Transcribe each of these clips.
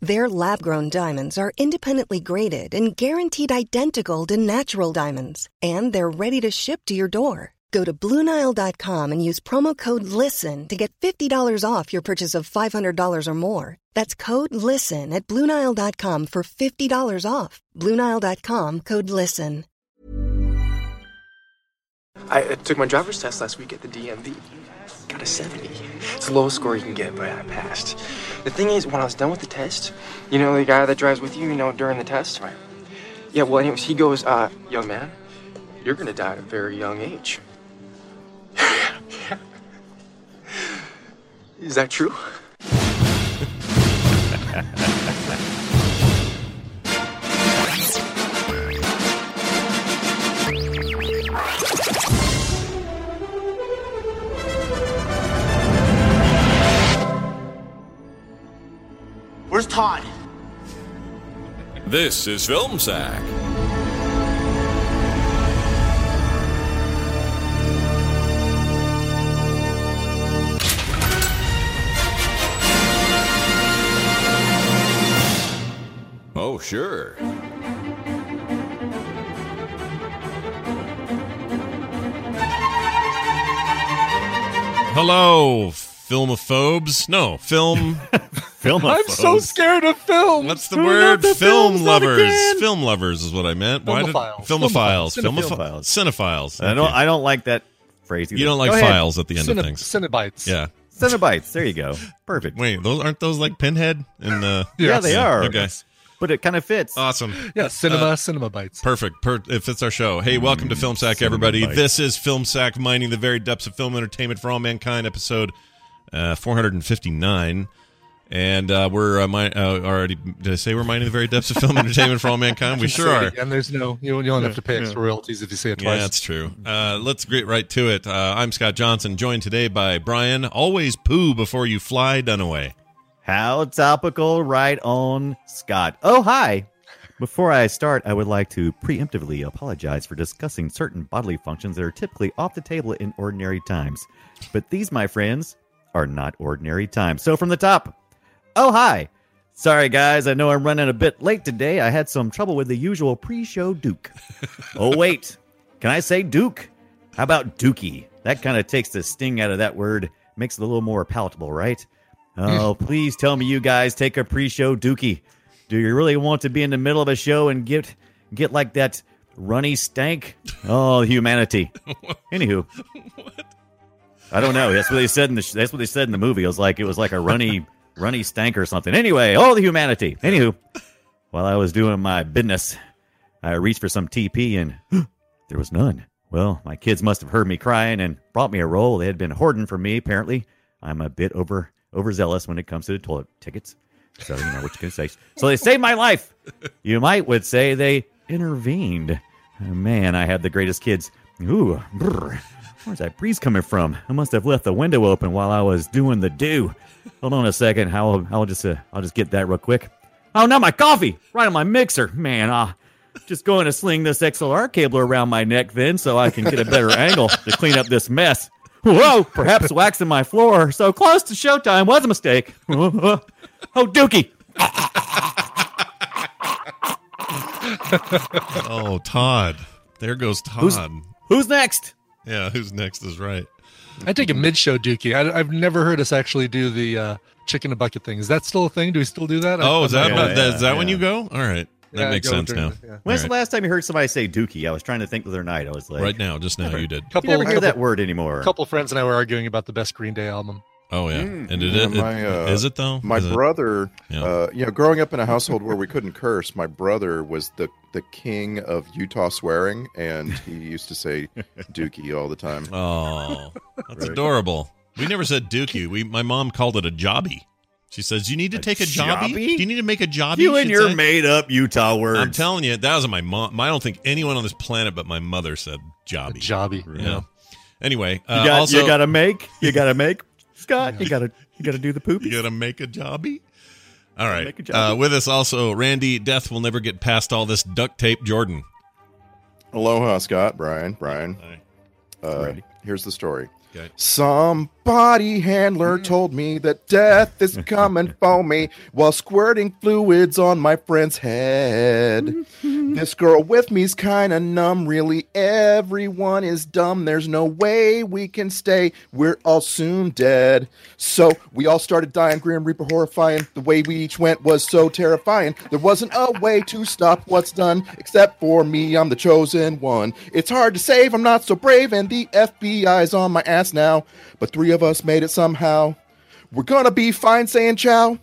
Their lab-grown diamonds are independently graded and guaranteed identical to natural diamonds, and they're ready to ship to your door. Go to BlueNile.com and use promo code LISTEN to get $50 off your purchase of $500 or more. That's code LISTEN at BlueNile.com for $50 off. BlueNile.com, code LISTEN. I took my driver's test last week at the DMV. Got a 70. It's the lowest score you can get, but I passed. The thing is, when I was done with the test, you know, the guy that drives with you, you know, during the test, right? Yeah, well, anyways, he goes, young man, you're gonna die at a very young age. Is that true? Where's Todd? This is Filmsack. Oh, sure. Hello, filmophobes. No, film... Filmophobes. I'm so scared of films. What's the word? Film lovers. Film lovers is what I meant. Filmophiles. Cinephiles. Cinephiles. Okay. I don't like that phrase either. You don't like files at the end of things. Cinebites. Yeah. Cinebites. There you go. Perfect. Wait, aren't those like Pinhead? And yeah, they are. Okay. But it kind of fits. Awesome. Yeah, cinema bites. Perfect. It fits our show. Hey, welcome to Filmsack, everybody. Bites. This is Filmsack, mining the very depths of film entertainment for all mankind, episode 459. And did I say we're mining the very depths of film entertainment for all mankind? We sure are. And there's you'll have to pay extra royalties if you say it twice. Yeah, that's true. Let's get right to it. I'm Scott Johnson, joined today by Brian. Always poo before you fly, Dunaway. How topical, right on, Scott. Oh, hi. Before I start, I would like to preemptively apologize for discussing certain bodily functions that are typically off the table in ordinary times. But these, my friends, are not ordinary times. So from the top... Oh, hi. Sorry, guys. I know I'm running a bit late today. I had some trouble with the usual pre-show Duke. Oh, wait. Can I say Duke? How about Dookie? That kind of takes the sting out of that word. Makes it a little more palatable, right? Oh, please tell me you guys take a pre-show Dookie. Do you really want to be in the middle of a show and get like that runny stank? Oh, humanity. Anywho. What? I don't know. That's what they said in the that's what they said in the movie. It was like a runny stank or something. Anyway, all the humanity. Anywho, while I was doing my business, I reached for some TP and there was none. Well, my kids must have heard me crying and brought me a roll they had been hoarding for me. Apparently, I'm a bit overzealous when it comes to the toilet tickets. So, you know what you can say. So they saved my life. You might would say they intervened. Oh, man, I had the greatest kids. Ooh, brr. Where's that breeze coming from? I must have left the window open while I was doing the do. Hold on a second. I'll just get that real quick. Oh, not my coffee! Right on my mixer. Man, just going to sling this XLR cable around my neck then so I can get a better angle to clean up this mess. Whoa! Perhaps waxing my floor. So close to showtime was a mistake. Oh, Dookie! Oh, Todd. There goes Todd. Who's next? Yeah, who's next is right. I take a mid-show Dookie. I've never heard us actually do the chicken in a bucket thing. Is that still a thing? Do we still do that? Oh, is that when you go? All right. That makes sense now. When's the last time you heard somebody say Dookie? I was trying to think the other night. I was like... Right now, just now, you did. You never hear that word anymore. A couple friends and I were arguing about the best Green Day album. Oh yeah, and is it though? My brother, growing up in a household where we couldn't curse, my brother was the king of Utah swearing, and he used to say "dookie" all the time. Oh, that's adorable. We never said "dookie." My mom called it a jobby. She says, "You need to take a jobby? Do you need to make a jobby?" You and your made-up Utah words. I'm telling you, that was my mom. I don't think anyone on this planet but my mother said jobby. A jobby, yeah. You know? Anyway, you gotta make. Scott, you gotta do the poopy. You gotta make a jobby. All right, with us also, Randy. Death will never get past all this duct tape. Jordan. Aloha, Scott. Brian. Hi. Here's the story. Okay. Somebody handler told me that death is coming for me while squirting fluids on my friend's head. This girl with me's kind of numb, really. Everyone is dumb. There's no way we can stay. We're all soon dead. So we all started dying, grim, reaper, horrifying. The way we each went was so terrifying. There wasn't a way to stop what's done, except for me. I'm the chosen one. It's hard to save. I'm not so brave, and the FBI's on my ass now, but three of us made it somehow. We're gonna be fine saying ciao.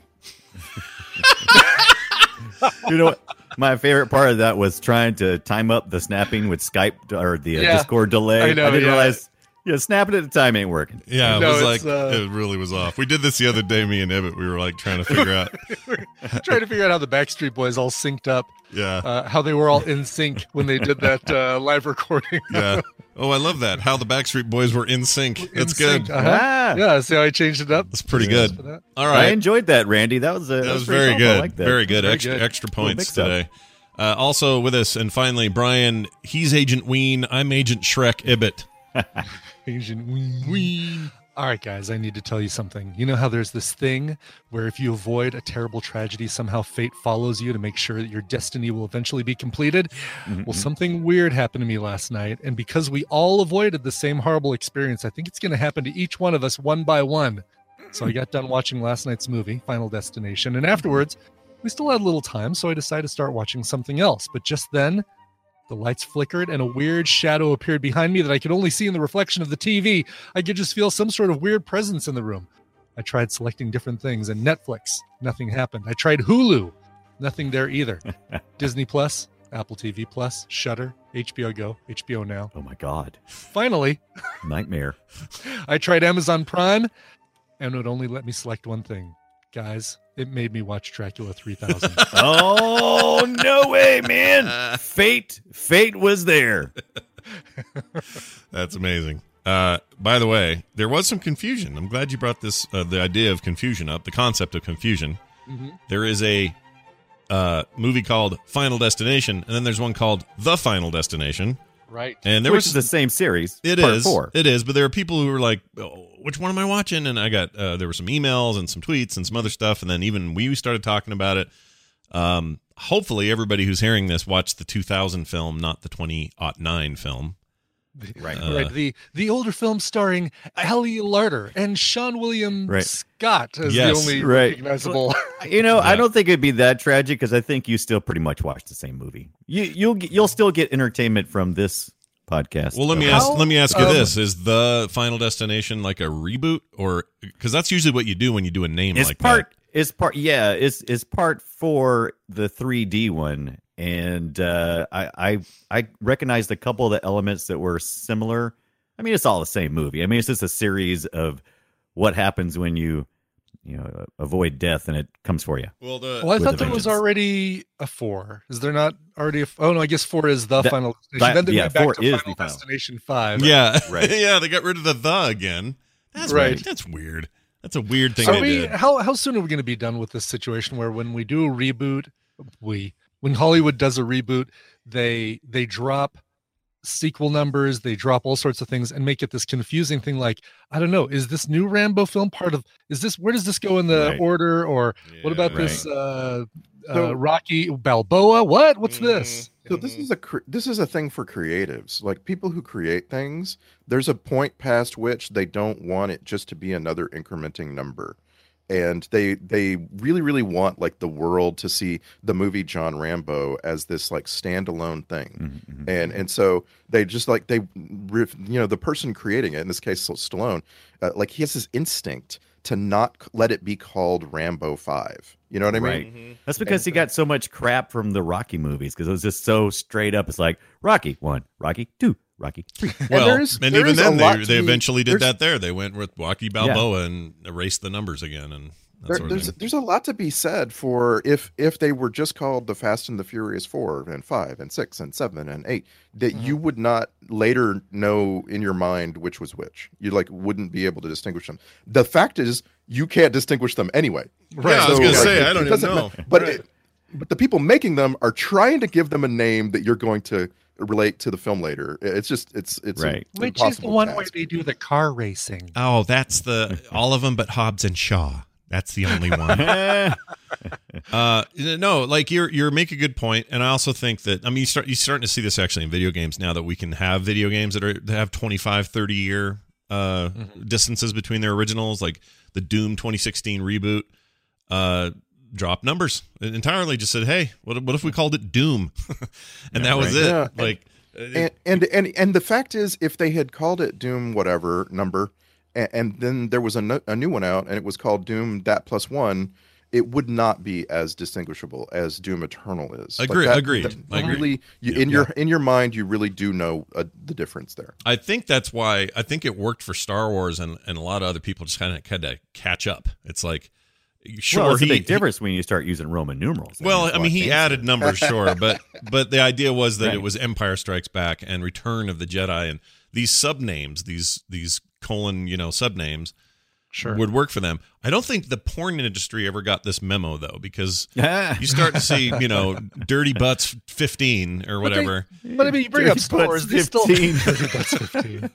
You know what? My favorite part of that was trying to time up the snapping with Skype or the Discord delay. I didn't realize snapping at a time ain't working. Yeah, it really was off. We did this the other day, me and Ebbett. We were like trying to figure out how the Backstreet Boys all synced up. Yeah, how they were all in sync when they did that live recording. Yeah. Oh, I love that. How the Backstreet Boys were in sync. That's good. Uh-huh. Ah. Yeah, see how I changed it up? That's pretty good. All right. I enjoyed that, Randy. That was very good. I like that. Very good. Extra points today. Also with us, and finally, Brian. He's Agent Ween. I'm Agent Shrek Ibbett. Agent Ween. All right, guys, I need to tell you something. You know how there's this thing where if you avoid a terrible tragedy, somehow fate follows you to make sure that your destiny will eventually be completed? Mm-hmm. Well, something weird happened to me last night, and because we all avoided the same horrible experience, I think it's going to happen to each one of us one by one. So I got done watching last night's movie, Final Destination, and afterwards, we still had a little time, so I decided to start watching something else. But just then, the lights flickered and a weird shadow appeared behind me that I could only see in the reflection of the TV. I could just feel some sort of weird presence in the room. I tried selecting different things, and Netflix, nothing happened. I tried Hulu, nothing there either. Disney Plus, Apple TV Plus, Shudder, HBO Go, HBO Now. Oh my God. Finally. Nightmare. I tried Amazon Prime, and it would only let me select one thing. Guys, it made me watch Dracula 3000. Oh, no way, man. Fate was there. That's amazing. By the way, there was some confusion. I'm glad you brought this, the idea of confusion up, the concept of confusion. Mm-hmm. There is a movie called Final Destination, and then there's one called The Final Destination. Right. And there was the same series. It is, but there are people who were like, oh, which one am I watching? And I got there were some emails and some tweets and some other stuff, and then even we started talking about it. Hopefully everybody who's hearing this watched the 2000 film, not the 2009 film. Right. Right. The older film starring Ellie Larder and Sean William Scott as the only recognizable. You know, I don't think it'd be that tragic because I think you still pretty much watch the same movie. You'll still get entertainment from this podcast. Well, let me ask you this: is the Final Destination like a reboot, or because that's usually what you do when you do a name like that? It's part for the 3D one. And I recognized a couple of the elements that were similar. I mean, it's all the same movie. I mean, it's just a series of what happens when you avoid death and it comes for you. Well, I thought there was already a 4. Is there not already a? Oh no, I guess 4 is the Final Destination. Then they went back to Final Destination 5. Yeah, right. Yeah, they got rid of the again. That's right. Weird. That's weird. That's a weird thing. Did. How soon are we going to be done with this situation where when we do a reboot, When Hollywood does a reboot, they drop sequel numbers, they drop all sorts of things and make it this confusing thing like, I don't know, is this new Rambo film part of, where does this go in the order? Or what about this Rocky Balboa? What's this? So this is a thing for creatives, like people who create things. There's a point past which they don't want it just to be another incrementing number. And they really, really want like the world to see the movie John Rambo as this like standalone thing. Mm-hmm. And so they just like, the person creating it, in this case, Stallone, like he has this instinct to not let it be called Rambo 5. You know what I mean? Right. Mm-hmm. That's because he got so much crap from the Rocky movies because it was just so straight up. It's like Rocky 1, Rocky 2, Rocky 3. Well, and even then, they eventually did that there. They went with Rocky Balboa and erased the numbers again. And there's a lot to be said for if they were just called the Fast and the Furious 4 and 5 and 6 and 7 and 8, that you would not later know in your mind which was which. You wouldn't be able to distinguish them. The fact is, you can't distinguish them anyway. Right. Yeah, so, I was going to say, I don't even know. But the people making them are trying to give them a name that you're going to relate to the film later. It's right. Which is the one where they do the car racing. Oh, that's all of them but Hobbs and Shaw. That's the only one. No, you're make a good point, and I also think that you're starting to see this actually in video games now that we can have video games that have 25, 30 year distances between their originals, like the Doom 2016 reboot. Drop numbers it entirely. Just said, hey, what if we called it Doom? And that was it. Yeah. And the fact is, if they had called it Doom, whatever number. And then there was a new one out, and it was called Doom That Plus One. It would not be as distinguishable as Doom Eternal is. Agreed. In your mind, you really do know the difference there. I think that's why I think it worked for Star Wars, and a lot of other people just kind of had to catch up. It's like, sure, it's a big difference when you start using Roman numerals. He added numbers, sure, but the idea was that it was Empire Strikes Back and Return of the Jedi, and these subnames, these colon, subnames would work for them. I don't think the porn industry ever got this memo, though, because you start to see, Dirty Butts 15 or whatever. You bring up scores. They still Dirty Butts 15.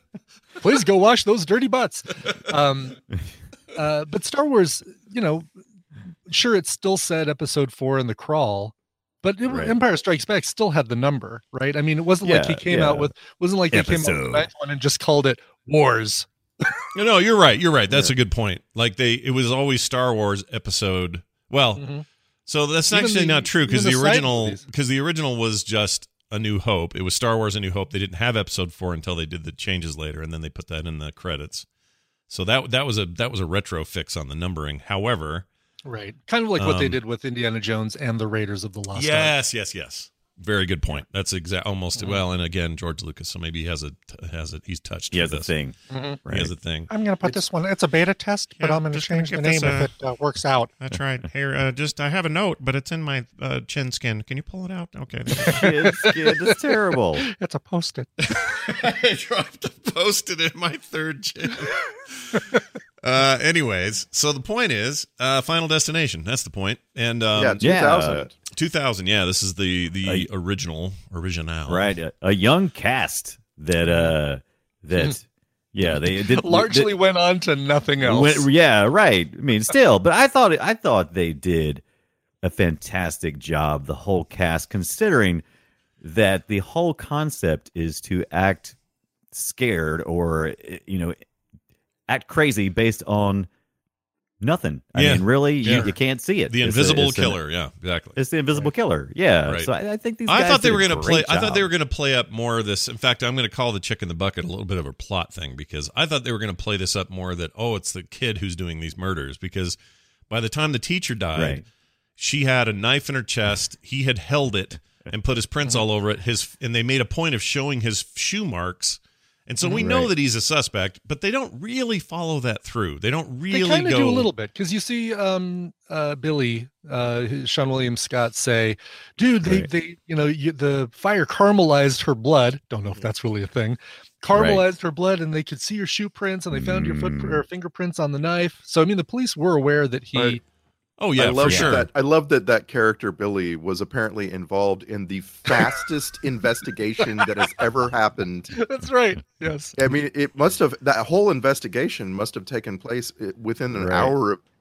Please go wash those dirty butts. But Star Wars, sure, it still said Episode 4 in the crawl. But Empire Strikes Back still had the number, right? I mean, it wasn't like he came out with, they came out with the ninth one and just called it Wars. No, you're right. You're right. That's a good point. It was always Star Wars episode. Well, so that's actually not true because the original was just A New Hope. It was Star Wars A New Hope. They didn't have Episode 4 until they did the changes later, and then they put that in the credits. So that was a retro fix on the numbering. However. Right. Kind of like what they did with Indiana Jones and the Raiders of the Lost Ark. Yes. Very good point. That's almost well. And again, George Lucas. So maybe he he's touched. He has a thing. Mm-hmm. Right. He has a thing. I'm going to put this one. It's a beta test, but I'm going to change the name if it works out. That's right. Here, I have a note, but it's in my chin skin. Can you pull it out? Okay. Chin skin. It's terrible. It's a Post-it. I dropped a Post-it in my third chin. Anyways, so the point is, Final Destination. That's the point. And 2000. Yeah, this is the original. Right, a young cast that they did largely went on to nothing else. But I thought they did a fantastic job, the whole cast, considering that the whole concept is to act scared or act crazy based on nothing. You can't see it. The invisible killer. Yeah, exactly. It's the invisible killer. Yeah. Right. So I think these guys I thought they were going to play up more of this. In fact, I'm going to call the chick in the bucket a little bit of a plot thing, because I thought they were going to play this up more that, it's the kid who's doing these murders, because by the time the teacher died, she had a knife in her chest. He had held it and put his prints all over it. And they made a point of showing his shoe marks. And so we know that he's a suspect, but they don't really follow that through. They don't really do a little bit, because you see Billy, Sean William Scott, say, dude, the fire caramelized her blood. Don't know if that's really a thing. Caramelized her blood, and they could see your shoe prints, and they found your fingerprints on the knife. So, the police were aware that he... I love that character Billy was apparently involved in the fastest investigation that has ever happened. That's right. Yes. It must have. That whole investigation must have taken place within an hour of explosion.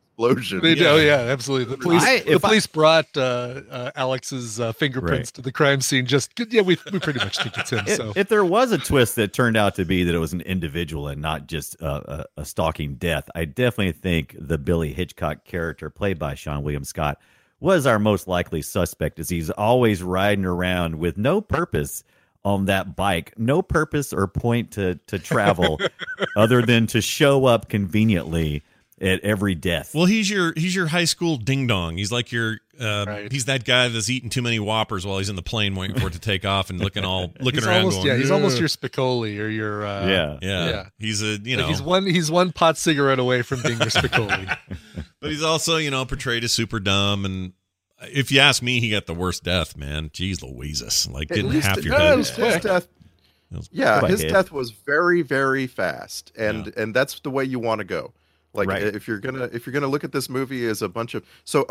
Absolutely. The police brought Alex's fingerprints to the crime scene. We pretty much think it's him. So if there was a twist that turned out to be that it was an individual and not just a stalking death, I definitely think the Billy Hitchcock character played by Sean William Scott was our most likely suspect, as he's always riding around with no purpose on that bike, no purpose or point to travel other than to show up conveniently at every death. Well, he's your high school ding dong. He's like your right. He's that guy that's eating too many Whoppers while he's in the plane waiting for it to take off and looking around. Almost, going, yeah, he's almost your Spicoli or your yeah. He's a he's one pot cigarette away from being your Spicoli. But he's also portrayed as super dumb, and if you ask me, he got the worst death, man. Jeez Louises, like at didn't least, half your head. His death was very, very fast, and that's the way you want to go. Like if you're gonna look at this movie as a bunch of so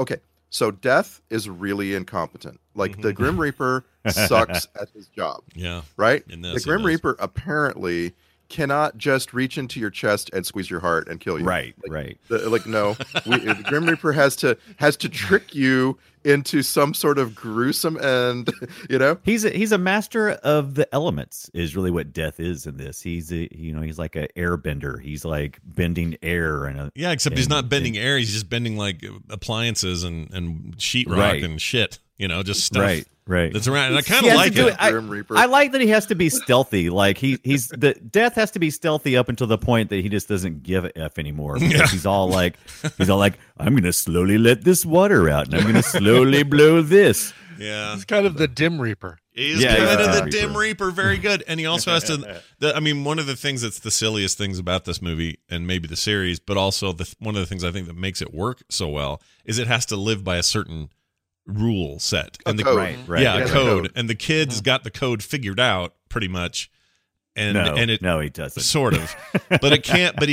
death is really incompetent. Like the Grim Reaper sucks at his job. Yeah, right. The Grim Reaper apparently cannot just reach into your chest and squeeze your heart and kill you. Right, the Grim Reaper has to trick you into some sort of gruesome end. He's a master of the elements is really what death is in this. He's like an airbender. He's like bending air except he's not bending air. He's just bending like appliances and sheetrock and shit. Just stuff. Right. That's right. And I kind of like it. I like that he has to be stealthy. Like he's the death has to be stealthy up until the point that he just doesn't give a F anymore. He's all like, I'm going to slowly let this water out and I'm going to slowly blow this. Yeah. He's kind of the dim reaper. He's kind of the dim reaper. Very good. And he also has to, one of the things that's the silliest things about this movie and maybe the series, but also one of the things I think that makes it work so well is it has to live by a certain rule set and the code. Code, and the kid's got the code figured out pretty much, he doesn't sort of, but it can't. But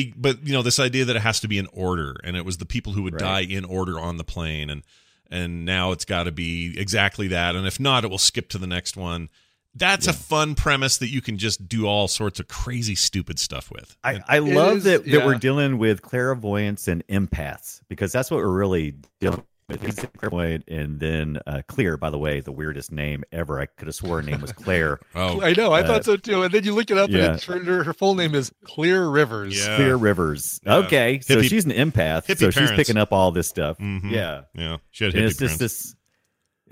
this idea that it has to be in order, and it was the people who would die in order on the plane, and now it's got to be exactly that, and if not, it will skip to the next one. That's a fun premise that you can just do all sorts of crazy, stupid stuff with. I love that we're dealing with clairvoyants and empaths because that's what we're really dealing. But he's clairvoyant, and then Clear, by the way, the weirdest name ever. I could have sworn her name was Claire. Oh, I know. I thought so too. And then you look it up, and her full name is Clear Rivers. Yeah. Clear Rivers. Yeah. Okay, so she's an empath, so she's picking up all this stuff. Mm-hmm. Yeah. She had hippie parents.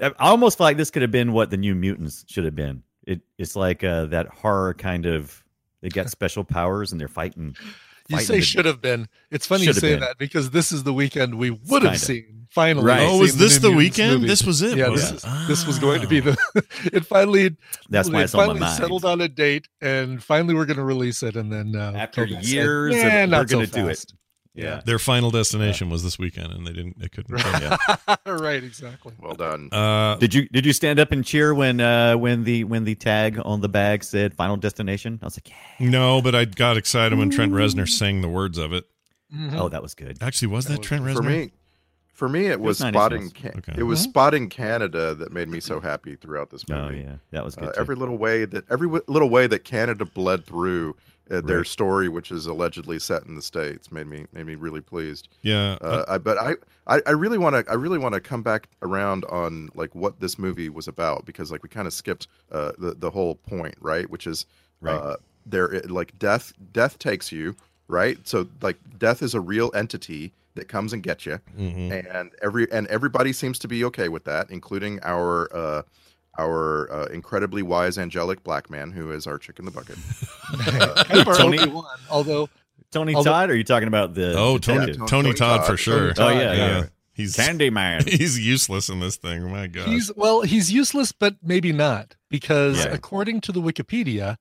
I almost feel like this could have been what the New Mutants should have been. It's like that horror kind of. They got special powers, and they're fighting. You say should have been. It's funny you say that because this is the weekend we would have seen. Finally. Right. Oh, was this the weekend? Movie. This was it. Yeah, this was going to be the. It finally. That's why it's on my mind. Finally settled on a date, and finally we're going to release it, and then after years, we're going to do it. Yeah, their final destination was this weekend, and they couldn't. Right, exactly. Well done. Did you stand up and cheer when the tag on the bag said "Final Destination"? I was like, yeah. No, but I got excited when Trent Reznor sang the words of it. Mm-hmm. Oh, that was good. Actually, was that Trent Reznor? For me, it was spotting. It was spotting Canada that made me so happy throughout this movie. Oh yeah, that was good. Every little way that Canada bled through. Their story, which is allegedly set in the States, made me really pleased. Yeah, I really want to come back around on like what this movie was about because like we kind of skipped the whole point, right? Which is death takes you, right? So like death is a real entity that comes and gets you, and everybody seems to be okay with that, including our incredibly wise angelic black man who is our chick in the bucket. Tony Todd, or are you talking about Tony Todd for sure? Todd, yeah. He's Candyman. He's useless in this thing. My God. He's useless, but maybe not because according to the Wikipedia,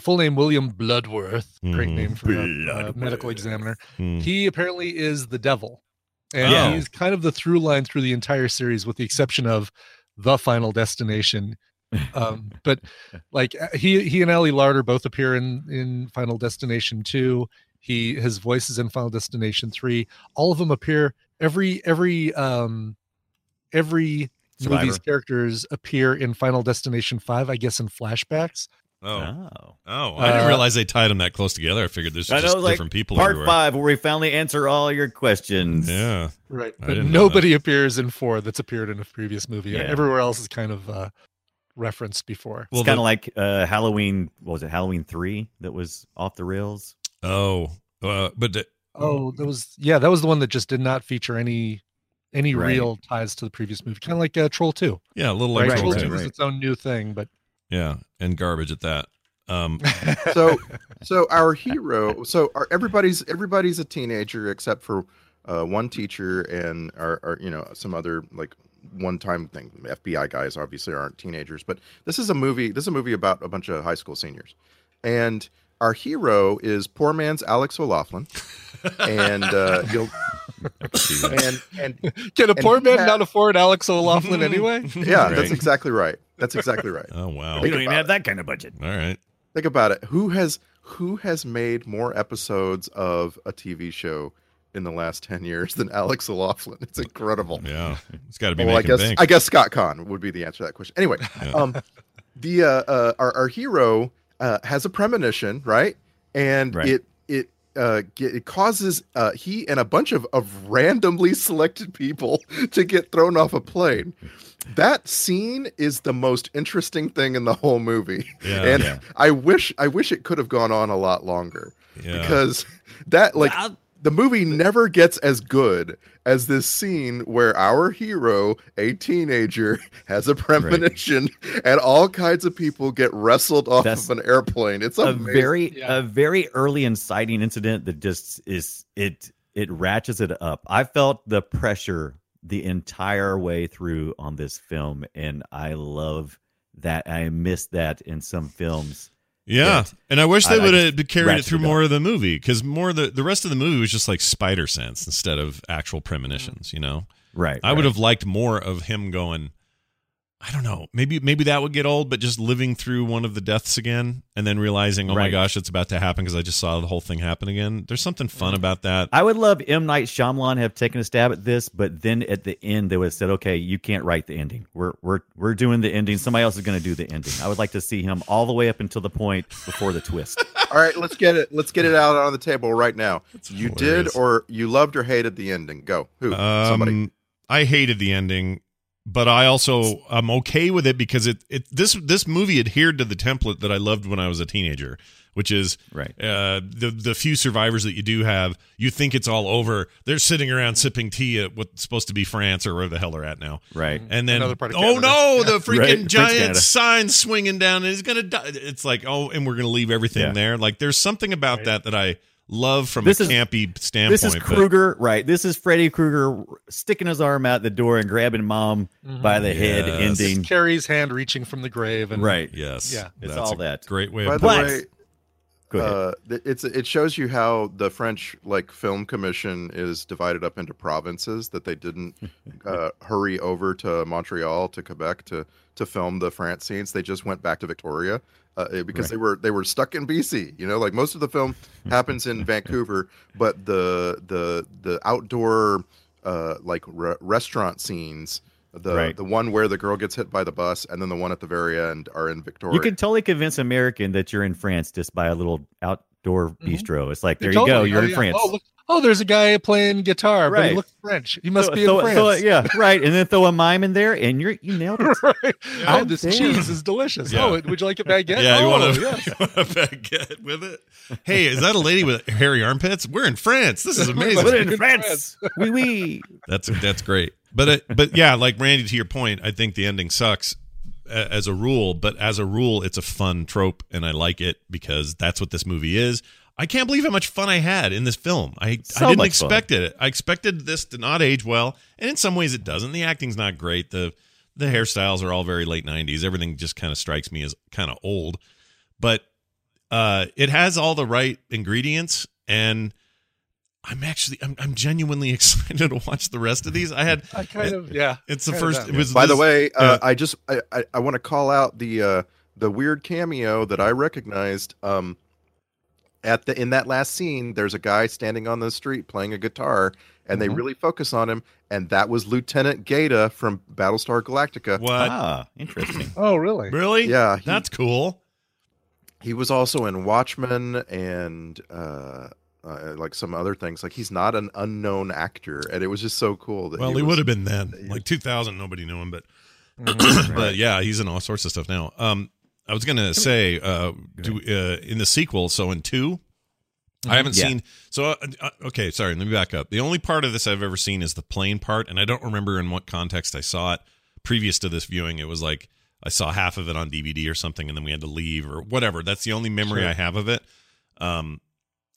full name William Bloodworth, great name for a medical examiner. He apparently is the devil, and he's kind of the through line through the entire series, with the exception of The Final Destination. But like he and Ali Larter both appear in Final Destination 2. His voice is in Final Destination 3. All of them appear. Every Survivor. Movie's characters appear in Final Destination 5, I guess in flashbacks. Oh! I didn't realize they tied them that close together. I figured there's just different people. Part everywhere. 5, where we finally answer all your questions. Yeah, right. But nobody appears in 4 that's appeared in a previous movie. Yeah. Everywhere else is kind of referenced before. Well, it's kind of like Halloween. What was it? Halloween 3 that was off the rails. That was the one that just did not feature any real ties to the previous movie. Kind of like Troll 2. Yeah, a little like Troll 2 was its own new thing, but. Yeah, and garbage at that. So our hero, everybody's a teenager except for one teacher and our some other like one-time thing. FBI guys obviously aren't teenagers, but this is a movie about a bunch of high school seniors, and our hero is poor man's Alex O'Loughlin, and can a poor man not afford Alex O'Loughlin anyway? Yeah, right. That's exactly right. Oh wow, we don't even have that kind of budget. All right, think about it. Who has made more episodes of a TV show in the last 10 years than Alex O'Loughlin? It's incredible. Yeah, it's got to be. Well, I guess Scott Conn would be the answer to that question. Anyway, yeah. Our hero. Has a premonition, right? And right. it causes he and a bunch of randomly selected people to get thrown off a plane. That scene is the most interesting thing in the whole movie. Yeah, and yeah. I wish it could have gone on a lot longer. Yeah. Because that the movie never gets as good as this scene where our hero, a teenager, has a premonition, right. and all kinds of people get wrestled off of an airplane. It's a very early inciting incident that just is it ratchets it up. I felt the pressure the entire way through on this film, and I love that. I miss that in some films. Yeah, and I wish they would have carried it through more of the movie, because the rest of the movie was just like spider sense instead of actual premonitions, you know? Right. I would have liked more of him going, I don't know, maybe that would get old, but just living through one of the deaths again and then realizing, oh my gosh, it's about to happen because I just saw the whole thing happen again. There's something fun about that. I would love M. Night Shyamalan have taken a stab at this, but then at the end they would have said, okay, you can't write the ending. We're doing the ending. Somebody else is going to do the ending. I would like to see him all the way up until the point before the twist. All right, let's get it out on the table right now. You did or you loved or hated the ending? Go. Who? Somebody. I hated the ending. But I also I'm okay with it because this movie adhered to the template that I loved when I was a teenager, which is the few survivors that you do have, you think it's all over. They're sitting around sipping tea at what's supposed to be France or where the hell they're at now. Right. And then, the freaking giant sign swinging down and he's going to die. It's like, oh, and we're going to leave everything there. Like there's something about that I love from a campy standpoint. This is Krueger, right? This is Freddy Krueger sticking his arm out the door and grabbing mom by the head. Ending Carrie's hand reaching from the grave, and it's all that great way. By the way, go ahead. It shows you how the French film commission is divided up into provinces, that they didn't hurry over to Montreal, to Quebec to film the France scenes. They just went back to Victoria. Because they were stuck in BC, most of the film happens in Vancouver, but the outdoor restaurant scenes, the one where the girl gets hit by the bus, and then the one at the very end are in Victoria. You can totally convince American that you're in France just by a little outdoor bistro. It's like you're in France. Oh, look. Oh, there's a guy playing guitar, but he looks French. He must be in France. And then throw a mime in there, and you nailed it. Right. Yeah. Oh, this cheese is delicious. Yeah. Oh, would you like a baguette? Yeah, you want a baguette with it? Hey, is that a lady with hairy armpits? We're in France. This is amazing. We're in France. Oui, oui. That's great. But like Randy, to your point, I think the ending sucks as a rule. But as a rule, it's a fun trope, and I like it because that's what this movie is. I can't believe how much fun I had in this film. I didn't expect it. I expected this to not age well, and in some ways it doesn't. The acting's not great. The hairstyles are all very late 90s. Everything just kind of strikes me as kind of old. But it has all the right ingredients, and I'm genuinely excited to watch the rest of these. It's the first. It was. By the way, I want to call out the weird cameo that I recognized. In that last scene, there's a guy standing on the street playing a guitar, and they really focus on him. And that was Lieutenant Gaeta from Battlestar Galactica. What? Ah, interesting. Oh, really? Really? Yeah. That's cool. He was also in Watchmen and some other things. Like, he's not an unknown actor, and it was just so cool. That he would have been then. Like 2000, nobody knew him, but but yeah, he's in all sorts of stuff now. I was gonna say, in the sequel, so in 2, I haven't seen. So okay, sorry, let me back up. The only part of this I've ever seen is the plane part, and I don't remember in what context I saw it. Previous to this viewing, it was like I saw half of it on DVD or something, and then we had to leave or whatever. That's the only memory I have of it.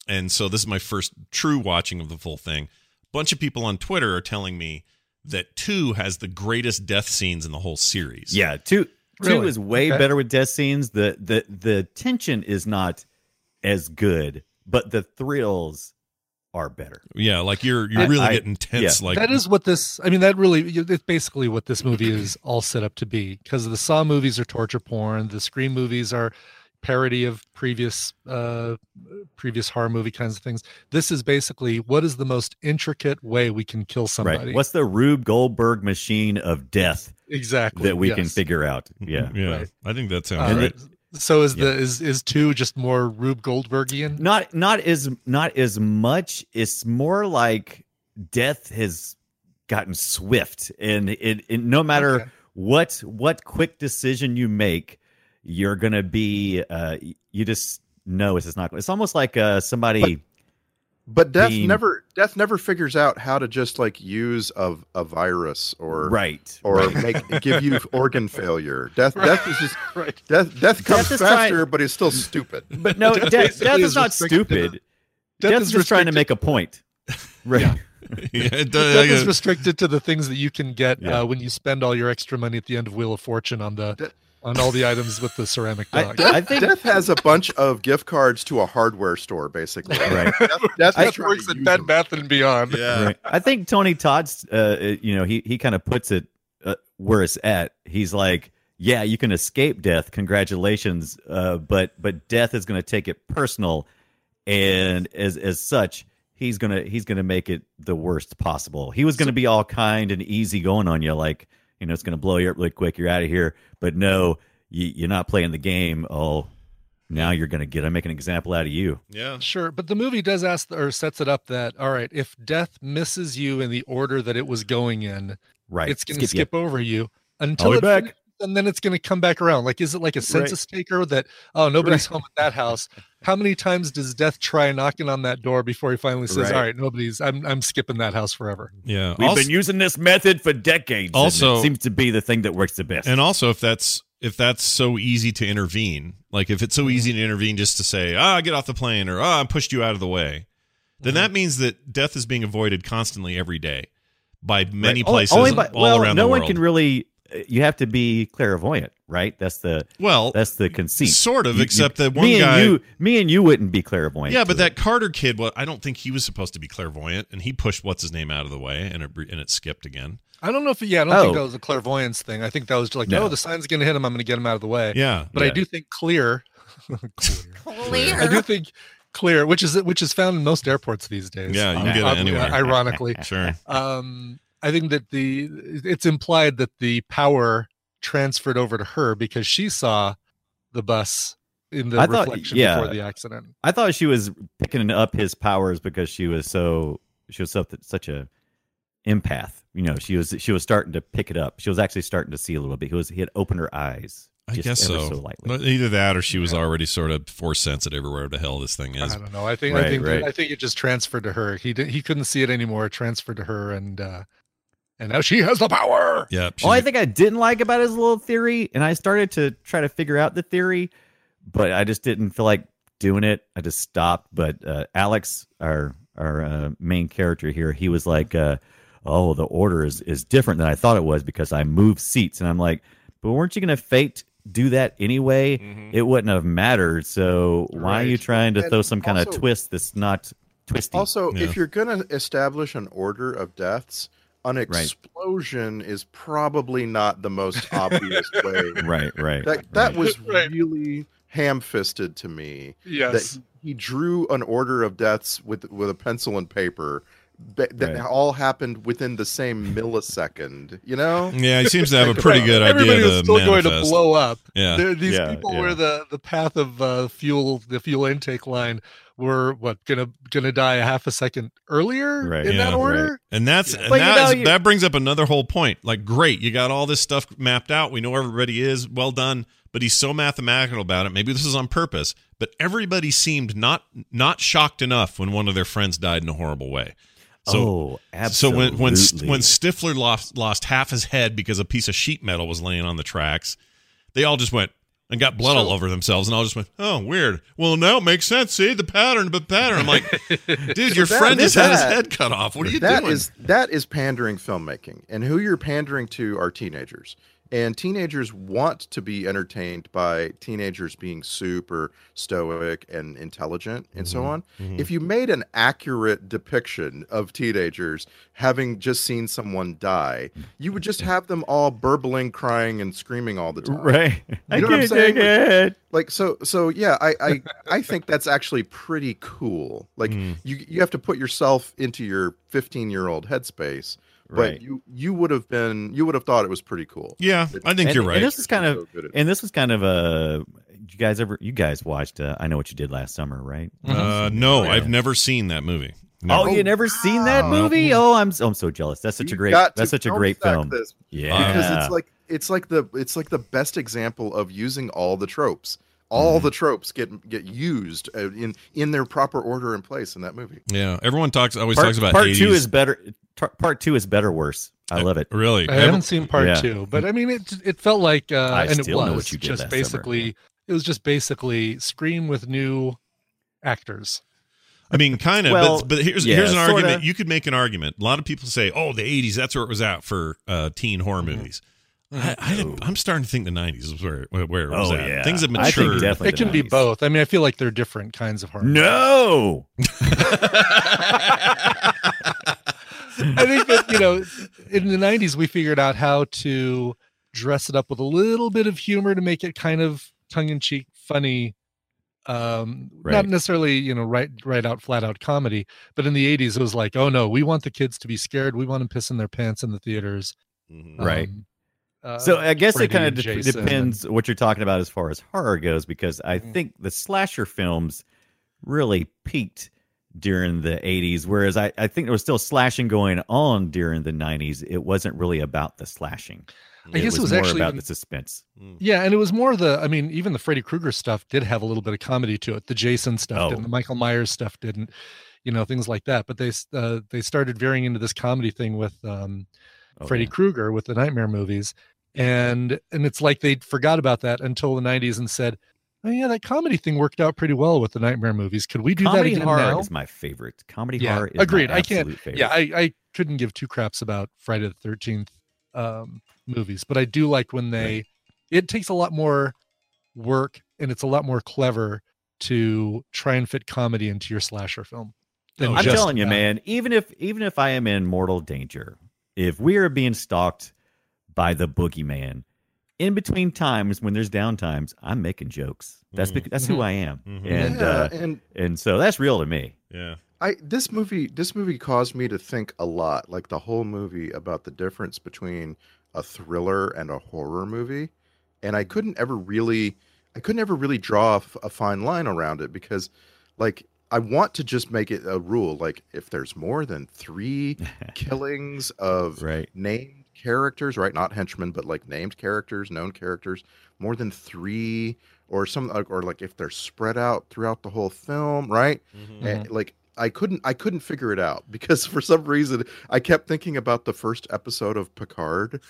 And so this is my first true watching of the full thing. A bunch of people on Twitter are telling me that 2 has the greatest death scenes in the whole series. Yeah, 2 is way better with death scenes. The tension is not as good, but the thrills are better. Yeah, like you're really getting tense. Yeah. Like that is what this. I mean, that really it's basically what this movie is all set up to be. Because the Saw movies are torture porn. The Scream movies are parody of previous horror movie kinds of things. This is basically what is the most intricate way we can kill somebody. Right. What's the Rube Goldberg machine of death? Exactly. That we can figure out. Yeah. Yeah. Right. I think that sounds right. So is 2 just more Rube Goldbergian? Not as much. It's more like death has gotten swift, and it no matter what quick decision you make, you're gonna be you just know it's not. It's almost like somebody. But death never figures out how to just like use a virus or give you organ failure. Death is just death comes faster, but he's still stupid. But no, death is not stupid. Death is just trying to make a point. Right. Yeah. Death is restricted to the things that you can get when you spend all your extra money at the end of Wheel of Fortune on the on all the items with the ceramic dog. I think Death has a bunch of gift cards to a hardware store, basically. Right. Death works at Bed Bath & Beyond. Yeah. Right. I think Tony Todd's, he kind of puts it where it's at. He's like, yeah, you can escape death. Congratulations. But death is going to take it personal. And as such, he's going to make it the worst possible. He was going to be all kind and easy going on you. Like, you know, it's going to blow you up really quick. You're out of here. But no, you're not playing the game. Oh, now you're going to get, I make an example out of you. Yeah, sure. But the movie does ask or sets it up that, all right, if death misses you in the order that it was going in, right, it's going to skip over you until it's back. And then it's going to come back around. Like, is it like a census taker that, oh, nobody's home at that house? How many times does death try knocking on that door before he finally says, all right, nobody's, I'm skipping that house forever. Yeah. We've been using this method for decades. Also, it seems to be the thing that works the best. And also if that's so easy to intervene, like if it's so easy to intervene just to say, get off the plane or, I pushed you out of the way, then that means that death is being avoided constantly every day by many places around the world. No one can really... You have to be clairvoyant, right? That's the conceit, sort of. Except that me and you wouldn't be clairvoyant. Yeah, but that Carter kid, well, I don't think he was supposed to be clairvoyant, and he pushed what's his name out of the way, and it skipped again. I don't know if I don't think that was a clairvoyance thing. I think that was like, the sign's going to hit him. I'm going to get him out of the way. Yeah, but I do think clear. I do think clear, which is found in most airports these days. Yeah, you can get it anywhere. Ironically, sure. I think that it's implied that the power transferred over to her because she saw the bus in the reflection before the accident. I thought she was picking up his powers because she was such a empath. You know, she was starting to pick it up. She was actually starting to see a little bit. He had opened her eyes. I guess so lightly. Either that, or she was already sort of force sensitive, or whatever the hell this thing is. I don't know. I think it just transferred to her. He couldn't see it anymore. It transferred to her, and now she has the power. Yeah. All I think I didn't like about his little theory, and I started to try to figure out the theory, but I just didn't feel like doing it. I just stopped. But Alex, our main character here, he was like, "Oh, the order is different than I thought it was because I moved seats." And I'm like, "But weren't you going to do that anyway? Mm-hmm. It wouldn't have mattered. So why are you trying to throw some kind of twist that's not twisty?" Also, if you're going to establish an order of deaths, an explosion is probably not the most obvious way. Right. That was really ham-fisted to me. Yes. That he drew an order of deaths with a pencil and paper that all happened within the same millisecond. You know? Yeah, he seems to have a pretty good idea. Everybody was still going to blow up. Yeah. These people were the path of the fuel intake line. We're gonna die a half a second earlier in that order, and that brings up another whole point. Like, great, you got all this stuff mapped out. We know where everybody is. Well done. But he's so mathematical about it. Maybe this is on purpose. But everybody seemed not shocked enough when one of their friends died in a horrible way. So, absolutely. So when Stifler lost half his head because a piece of sheet metal was laying on the tracks. They all just went and got blood all over themselves, and all just went, oh, weird. Well, now it makes sense. See, the pattern, but pattern. I'm like, dude, your friend just had his head cut off. What are you doing? That is pandering filmmaking, and who you're pandering to are teenagers. And teenagers want to be entertained by teenagers being super stoic and intelligent and so on. Mm-hmm. If you made an accurate depiction of teenagers having just seen someone die, you would just have them all burbling, crying, and screaming all the time. Right. You know what I'm saying? I think that's actually pretty cool. Like you have to put yourself into your 15-year-old headspace. Right. But you would have thought it was pretty cool. Yeah, I think you're right. And this was kind of a. You guys watched I Know What You Did Last Summer, right? No, I've never seen that movie. Never. Oh, you never seen that movie? No. Oh, I'm so jealous. That's such a great film. Yeah, because it's like the best example of using all the tropes. All the tropes get used in their proper order and place in that movie. Yeah, everyone always talks about part 80s. Two is better. Part two is better, worse. I love it. Really, I haven't seen part two, but I mean, it felt like it was just basically Scream with new actors. I mean, kind of. Well, but here's an argument. Sorta. You could make an argument. A lot of people say, "Oh, the '80s, that's where it was at for teen horror movies." I'm starting to think the 90s is where it was at. Yeah. Things have matured. It can be both. I mean, I feel like they're different kinds of horror. No! I think that, in the 90s, we figured out how to dress it up with a little bit of humor to make it kind of tongue-in-cheek funny. Not necessarily, right out, flat out comedy. But in the 80s, it was like, oh, no, we want the kids to be scared. We want them pissing their pants in the theaters. Mm-hmm. Right. So I guess Freddy it kind of depends what you're talking about as far as horror goes, because I think the slasher films really peaked during the 80s, whereas I think there was still slashing going on during the 90s. It wasn't really about the slashing. I guess it was more about the suspense. Yeah, and it was more even the Freddy Krueger stuff did have a little bit of comedy to it. The Jason stuff didn't. The Michael Myers stuff didn't. Things like that. But they started veering into this comedy thing with Freddy Krueger with the Nightmare movies. And it's like they forgot about that until the 90s and said, oh, yeah, that comedy thing worked out pretty well with the Nightmare movies. Could we do that again now? Comedy horror is my favorite. Comedy horror is agreed. My absolute favorite. Yeah, I couldn't give two craps about Friday the 13th movies, but I do like when it takes a lot more work and it's a lot more clever to try and fit comedy into your slasher film. I'm telling you, man, even if I am in mortal danger, if we are being stalked by the boogeyman, in between times when there's downtimes, I'm making jokes. That's who I am, and so that's real to me. Yeah, this movie caused me to think a lot, like the whole movie, about the difference between a thriller and a horror movie, and I couldn't ever really draw a fine line around it because, like, I want to just make it a rule, like if there's more than 3 killings of named characters, not henchmen, but like named characters, known characters, more than 3 or like if they're spread out throughout the whole film, right? Mm-hmm. And like I couldn't figure it out because for some reason I kept thinking about the first episode of Picard,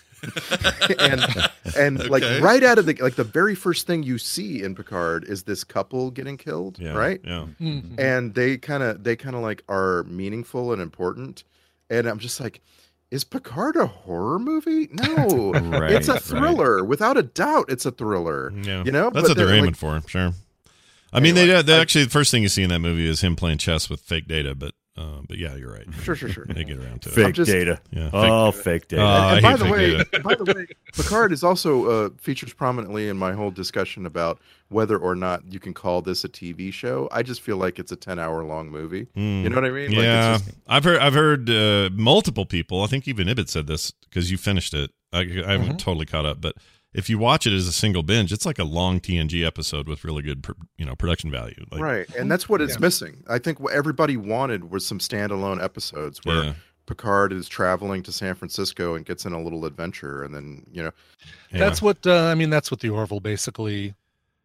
and like right out of the very first thing you see in Picard is this couple getting killed, right? Yeah, mm-hmm. And they kind of like are meaningful and important, and I'm just like, is Picard a horror movie? No, it's a thriller without a doubt. It's a thriller. Yeah, that's what they're aiming for, sure. I mean, the first thing you see in that movie is him playing chess with fake data, but yeah, you're right. Sure. They get around to it. Fake data. Yeah, fake data. By the way, Picard is also features prominently in my whole discussion about whether or not you can call this a TV show. I just feel like it's a 10-hour-long movie. You know what I mean? Yeah, like, it's just... I've heard multiple people. I think even Ibbett said this because you finished it. I haven't totally caught up, but if you watch it as a single binge, it's like a long TNG episode with really good, production value. Like, right, and that's what it's missing. I think what everybody wanted was some standalone episodes where Picard is traveling to San Francisco and gets in a little adventure, and then That's what the Orville basically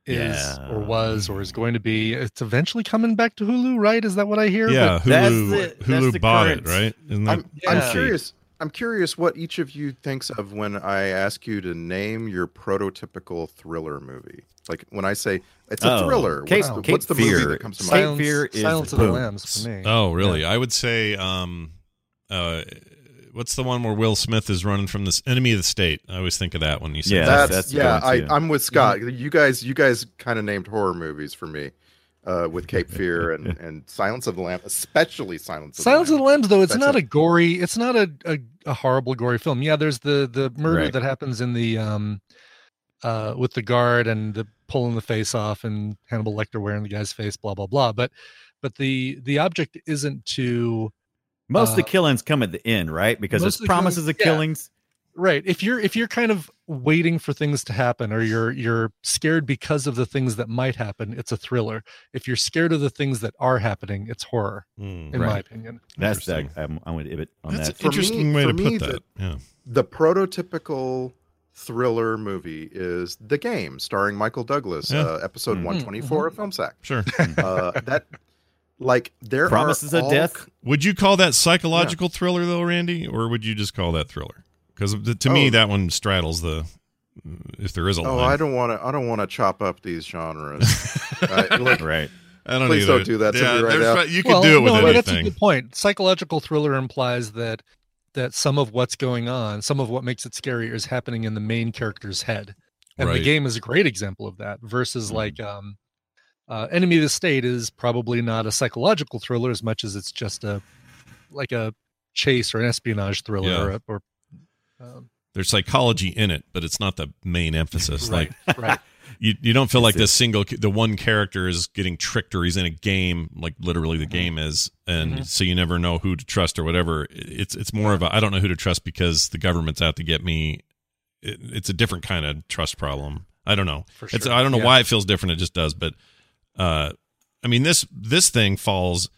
is, or was, or is going to be. It's eventually coming back to Hulu, right? Is that what I hear? Yeah, Hulu bought it, right? Isn't that I'm curious. I'm curious what each of you thinks of when I ask you to name your prototypical thriller movie. Like when I say it's a thriller, what's the movie that comes to mind? Silence of the Lambs for me. Oh, really? Yeah. I would say, what's the one where Will Smith is running from this Enemy of the State? I always think of that when you say I'm with Scott. You guys kind of named horror movies for me. With Cape Fear and Silence of the Lambs, especially Silence of the Lambs, though it's not a gory, it's not a horrible gory film. Yeah, there's the murder that happens in the with the guard and the pulling the face off and Hannibal Lecter wearing the guy's face, blah blah blah. But the object isn't to most of the killings come at the end, right? Because it promises the killings. Right. If you're kind of waiting for things to happen or you're scared because of the things that might happen, it's a thriller. If you're scared of the things that are happening, it's horror, in my opinion. That's I'm with Ibit on that. That's an interesting way to put that. Yeah. The prototypical thriller movie is The Game, starring Michael Douglas, episode 124 of Filmsack. Sure. That like there promises of death. Would you call that psychological thriller though, Randy, or would you just call that thriller? Because to me, that one straddles the. If there is a line. I don't want to chop up these genres. Don't do that. Yeah, you can do it with anything. That's a good point. Psychological thriller implies that some of what's going on, some of what makes it scarier, is happening in the main character's head, and The Game is a great example of that. Versus Enemy of the State is probably not a psychological thriller as much as it's just a chase or an espionage thriller or there's psychology in it, but it's not the main emphasis. You don't feel like the one character is getting tricked or he's in a game, like literally the game is, and so you never know who to trust or whatever. It's more of a I don't know who to trust because the government's out to get me. It's a different kind of trust problem. I don't know. For sure. I don't know why it feels different. It just does. But I mean, this thing falls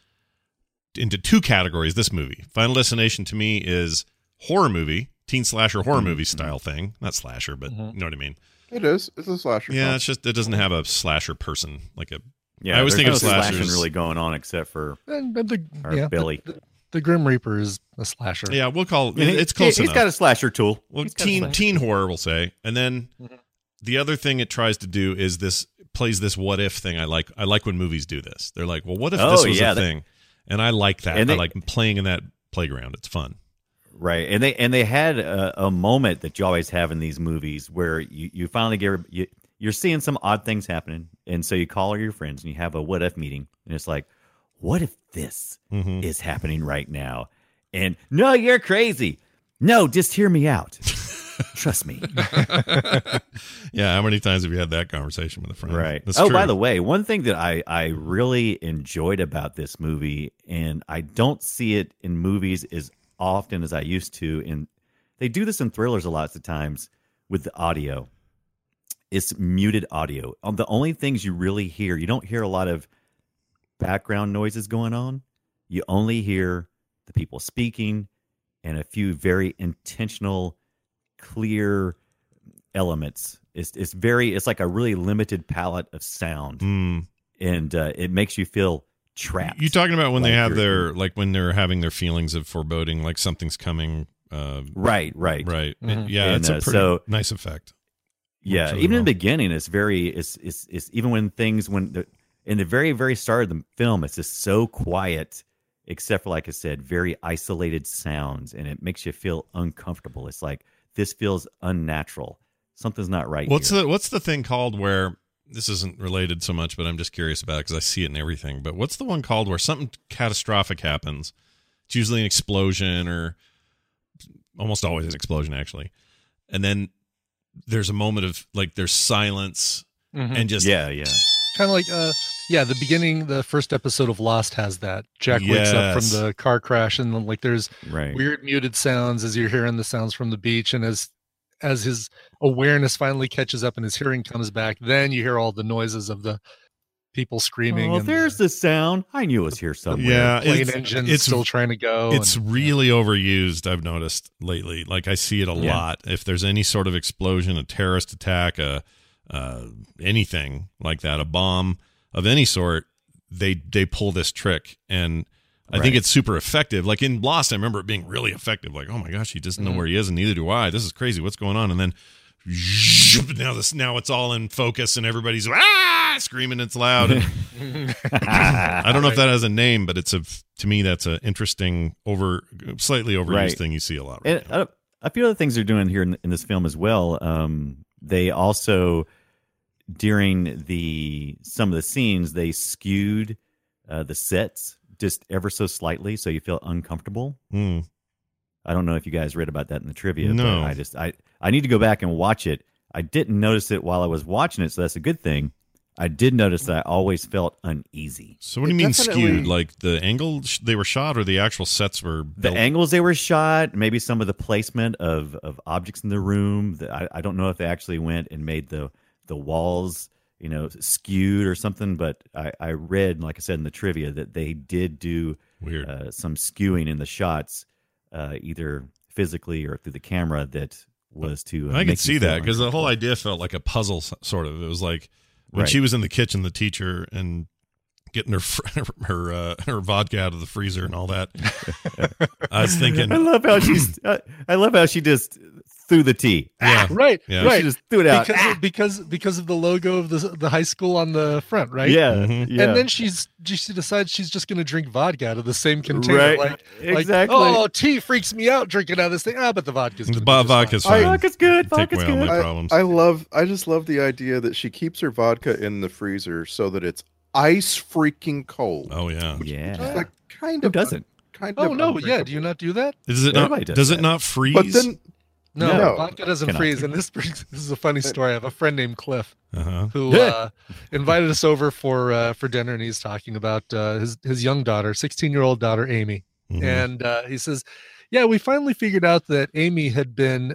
into two categories. This movie, Final Destination, to me is horror movie. Teen slasher horror movie style thing, not slasher, but you know what I mean. It is. It's a slasher. Yeah, film. It's just it doesn't have a slasher person like a. Yeah, I always think of slashing really going on except for Billy. The Grim Reaper is a slasher. Yeah, we'll call it. It's close enough. He's got a slasher tool. Well, teen horror, we'll say, and then the other thing it tries to do is this plays this what if thing. I like when movies do this. They're like, well, what if this was a thing? And I like that. I like playing in that playground. It's fun. Right, and they had a moment that you always have in these movies where you finally you're seeing some odd things happening, and so you call all your friends and you have a what if meeting, and it's like, what if this is happening right now? And no, you're crazy. No, just hear me out. Trust me. Yeah, how many times have you had that conversation with a friend? Right. That's true. By the way, one thing that I really enjoyed about this movie, and I don't see it in movies is. Often as I used to, and they do this in thrillers a lot of times with the audio. It's muted audio. The only things you really hear, you don't hear a lot of background noises going on. You only hear the people speaking and a few very intentional, clear elements. It's like a really limited palette of sound, and it makes you feel. Trapped. You're talking about when when they're having their feelings of foreboding, like something's coming. Right. Mm-hmm. Yeah, it's a pretty nice effect. Yeah, even in the beginning, it's very. It's even in the very very start of the film, it's just so quiet, except for like I said, very isolated sounds, and it makes you feel uncomfortable. It's like this feels unnatural. Something's not right. What's the thing called where? This isn't related so much, but I'm just curious about it because I see it in everything. But what's the one called where something catastrophic happens? It's usually an explosion or almost always an explosion, actually. And then there's a moment of like there's silence and just kind of like the beginning, the first episode of Lost has that. Jack wakes up from the car crash and then, like there's weird muted sounds as you're hearing the sounds from the beach and as his awareness finally catches up and his hearing comes back, then you hear all the noises of the people screaming. Oh, there's the sound. I knew it was here somewhere. Yeah, plane engine still trying to go. It's really overused, I've noticed lately. Like, I see it a lot. If there's any sort of explosion, a terrorist attack, anything like that, a bomb of any sort, they pull this trick. And I think it's super effective. Like in Lost, I remember it being really effective. Like, oh my gosh, he doesn't know where he is, and neither do I. This is crazy. What's going on? And then now it's all in focus, and everybody's screaming. It's loud. And I don't know if that has a name, but it's to me that's an interesting, slightly overused thing you see a lot. Right, a few other things they're doing here in this film as well. They also, during some of the scenes, they skewed the sets just ever so slightly, so you feel uncomfortable. Mm. I don't know if you guys read about that in the trivia. No, but I need to go back and watch it. I didn't notice it while I was watching it, so that's a good thing. I did notice that I always felt uneasy. So what do you mean skewed? Like the angle they were shot, or the actual sets were built? The angles they were shot, maybe some of the placement of objects in the room. I don't know if they actually went and made the walls, skewed or something, but I read, like I said in the trivia, that they did do some skewing in the shots, either physically or through the camera, that was to... I could see that, because the whole idea felt like a puzzle, sort of. It was like... When she was in the kitchen, the teacher, and getting her vodka out of the freezer and all that, I was thinking, I love how she just threw the tea. Yeah, right. She just threw it out because of the logo of the high school on the front, right? Yeah, And then she decides she's just going to drink vodka out of the same container. Right. Exactly. Like, tea freaks me out, drinking out of this thing. But the vodka's fine. Vodka's good. Vodka's good. I just love the idea that she keeps her vodka in the freezer so that it's ice freaking cold. Oh yeah, yeah. Like, kind of. Who doesn't? Yeah. Do you not do that? Is it not? Does it not freeze? But then. No, vodka doesn't freeze. And this is a funny story. I have a friend named Cliff who invited us over for dinner, and he's talking about his young daughter, 16-year-old daughter, Amy. Mm-hmm. And he says, yeah, we finally figured out that Amy had been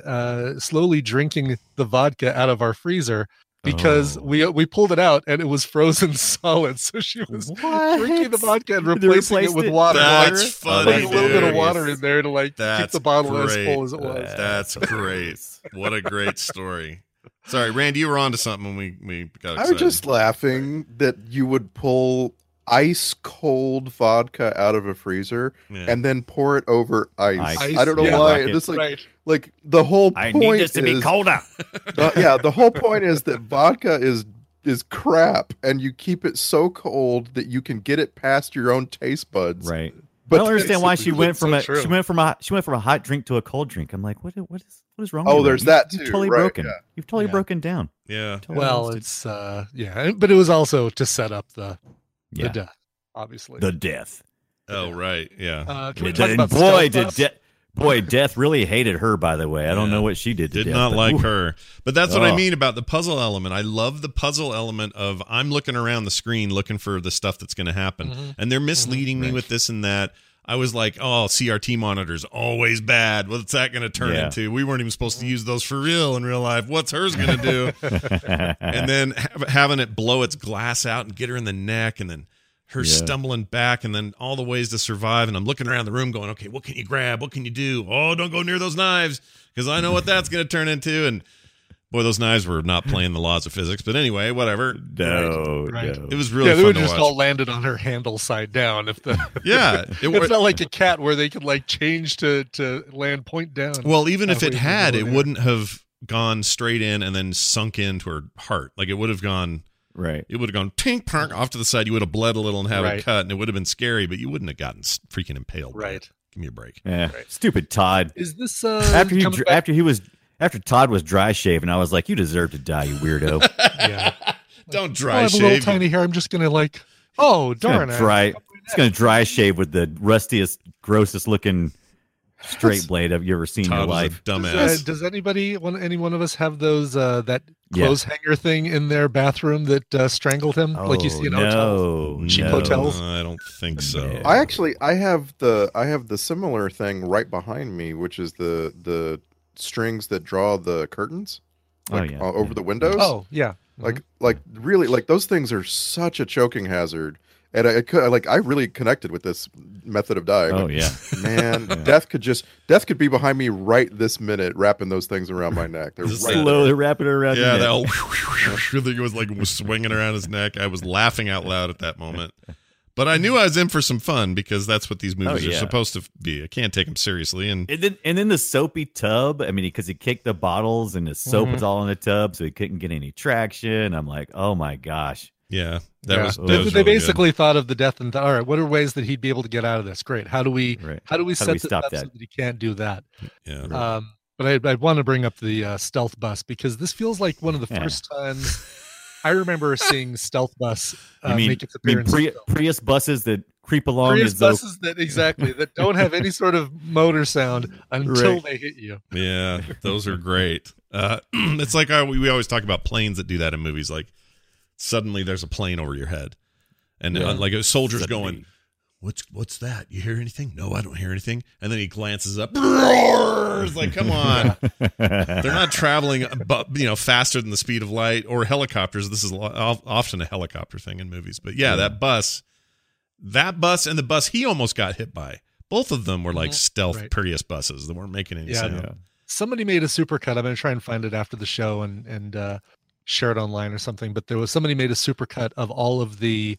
slowly drinking the vodka out of our freezer, because we pulled it out and it was frozen solid. So she was drinking the vodka and replacing it with water. That's funny. Putting a little bit of water in there to keep the bottle as full as it was. That's great. What a great story. Sorry, Randy, you were onto something when we got excited. I was just laughing that you would pull ice cold vodka out of a freezer and then pour it over ice. I don't know why. It's like the whole point need this to be colder. The whole point is that vodka is crap, and you keep it so cold that you can get it past your own taste buds. Right. But I don't understand why she went from a hot drink to a cold drink. I'm like, what is wrong? Oh, there's that too. You've totally broken. Yeah. You've totally broken down. Yeah. Totally but it was also to set up the death, obviously. The death. Oh, right. Yeah. Death really hated her, by the way. I don't know what she did to Did death, not but, like ooh. Her. But that's what I mean about the puzzle element. I love the puzzle element of I'm looking around the screen looking for the stuff that's going to happen. Mm-hmm. And they're misleading me with this and that. I was like, oh, CRT monitors, always bad. What's that going to turn into? We weren't even supposed to use those for real in real life. What's hers going to do? And then having it blow its glass out and get her in the neck, and then her stumbling back, and then all the ways to survive. And I'm looking around the room going, okay, what can you grab? What can you do? Oh, don't go near those knives, because I know what that's going to turn into. And boy, those knives were not playing the laws of physics, but anyway, whatever. No. It was really fun to watch. They would just all landed on her handle side down. It's not like a cat where they could change to land point down. Well, even if it had, it wouldn't have gone straight in and then sunk into her heart. Like, it would have gone... Right. It would have gone tink, punk, off to the side. You would have bled a little and had a cut, and it would have been scary, but you wouldn't have gotten freaking impaled. Right. Give me a break. Yeah. Right. Stupid Todd. Is this after Todd was dry shaving, I was like, you deserve to die, you weirdo. Don't dry shave. I have a little tiny hair. I'm just going to darn it. Right. It's going to dry shave with the rustiest, grossest looking straight blade I've ever seen in your life. Dumbass. Does anybody, any one of us, have those that clothes hanger thing in their bathroom that strangled him? You see in hotels, cheap hotels. I don't think so. No. I have the similar thing right behind me, which is the strings that draw the curtains over the windows. Oh yeah, really, those things are such a choking hazard. And I really connected with this method of dying. Oh yeah, man, death could be behind me right this minute, wrapping those things around my neck. They're slowly wrapping it around. Yeah, that whole thing was swinging around his neck. I was laughing out loud at that moment. But I knew I was in for some fun because that's what these movies are supposed to be. I can't take them seriously. And then the soapy tub. I mean, because he kicked the bottles and the soap was all in the tub, so he couldn't get any traction. I'm like, oh my gosh. Yeah, that was really basically good. Thought of the death and all right, what are ways that he'd be able to get out of this? Great. How do we stop that so that he can't do that? Yeah. Right. But I want to bring up the Stealth Bus because this feels like one of the first times I remember seeing Stealth Bus make its appearance. Prius buses that creep along. Prius buses that don't have any sort of motor sound until they hit you. Yeah, those are great. It's like we always talk about planes that do that in movies. Like suddenly there's a plane over your head, and like a soldier's going, What's that? You hear anything? No, I don't hear anything. And then he glances up, roars, like, come on. They're not traveling faster than the speed of light or helicopters. This is often a helicopter thing in movies. But yeah, that bus and the bus he almost got hit by. Both of them were like stealth Prius buses that weren't making any sound. Yeah. Somebody made a supercut. I'm going to try and find it after the show and share it online or something. But somebody made a supercut of all of the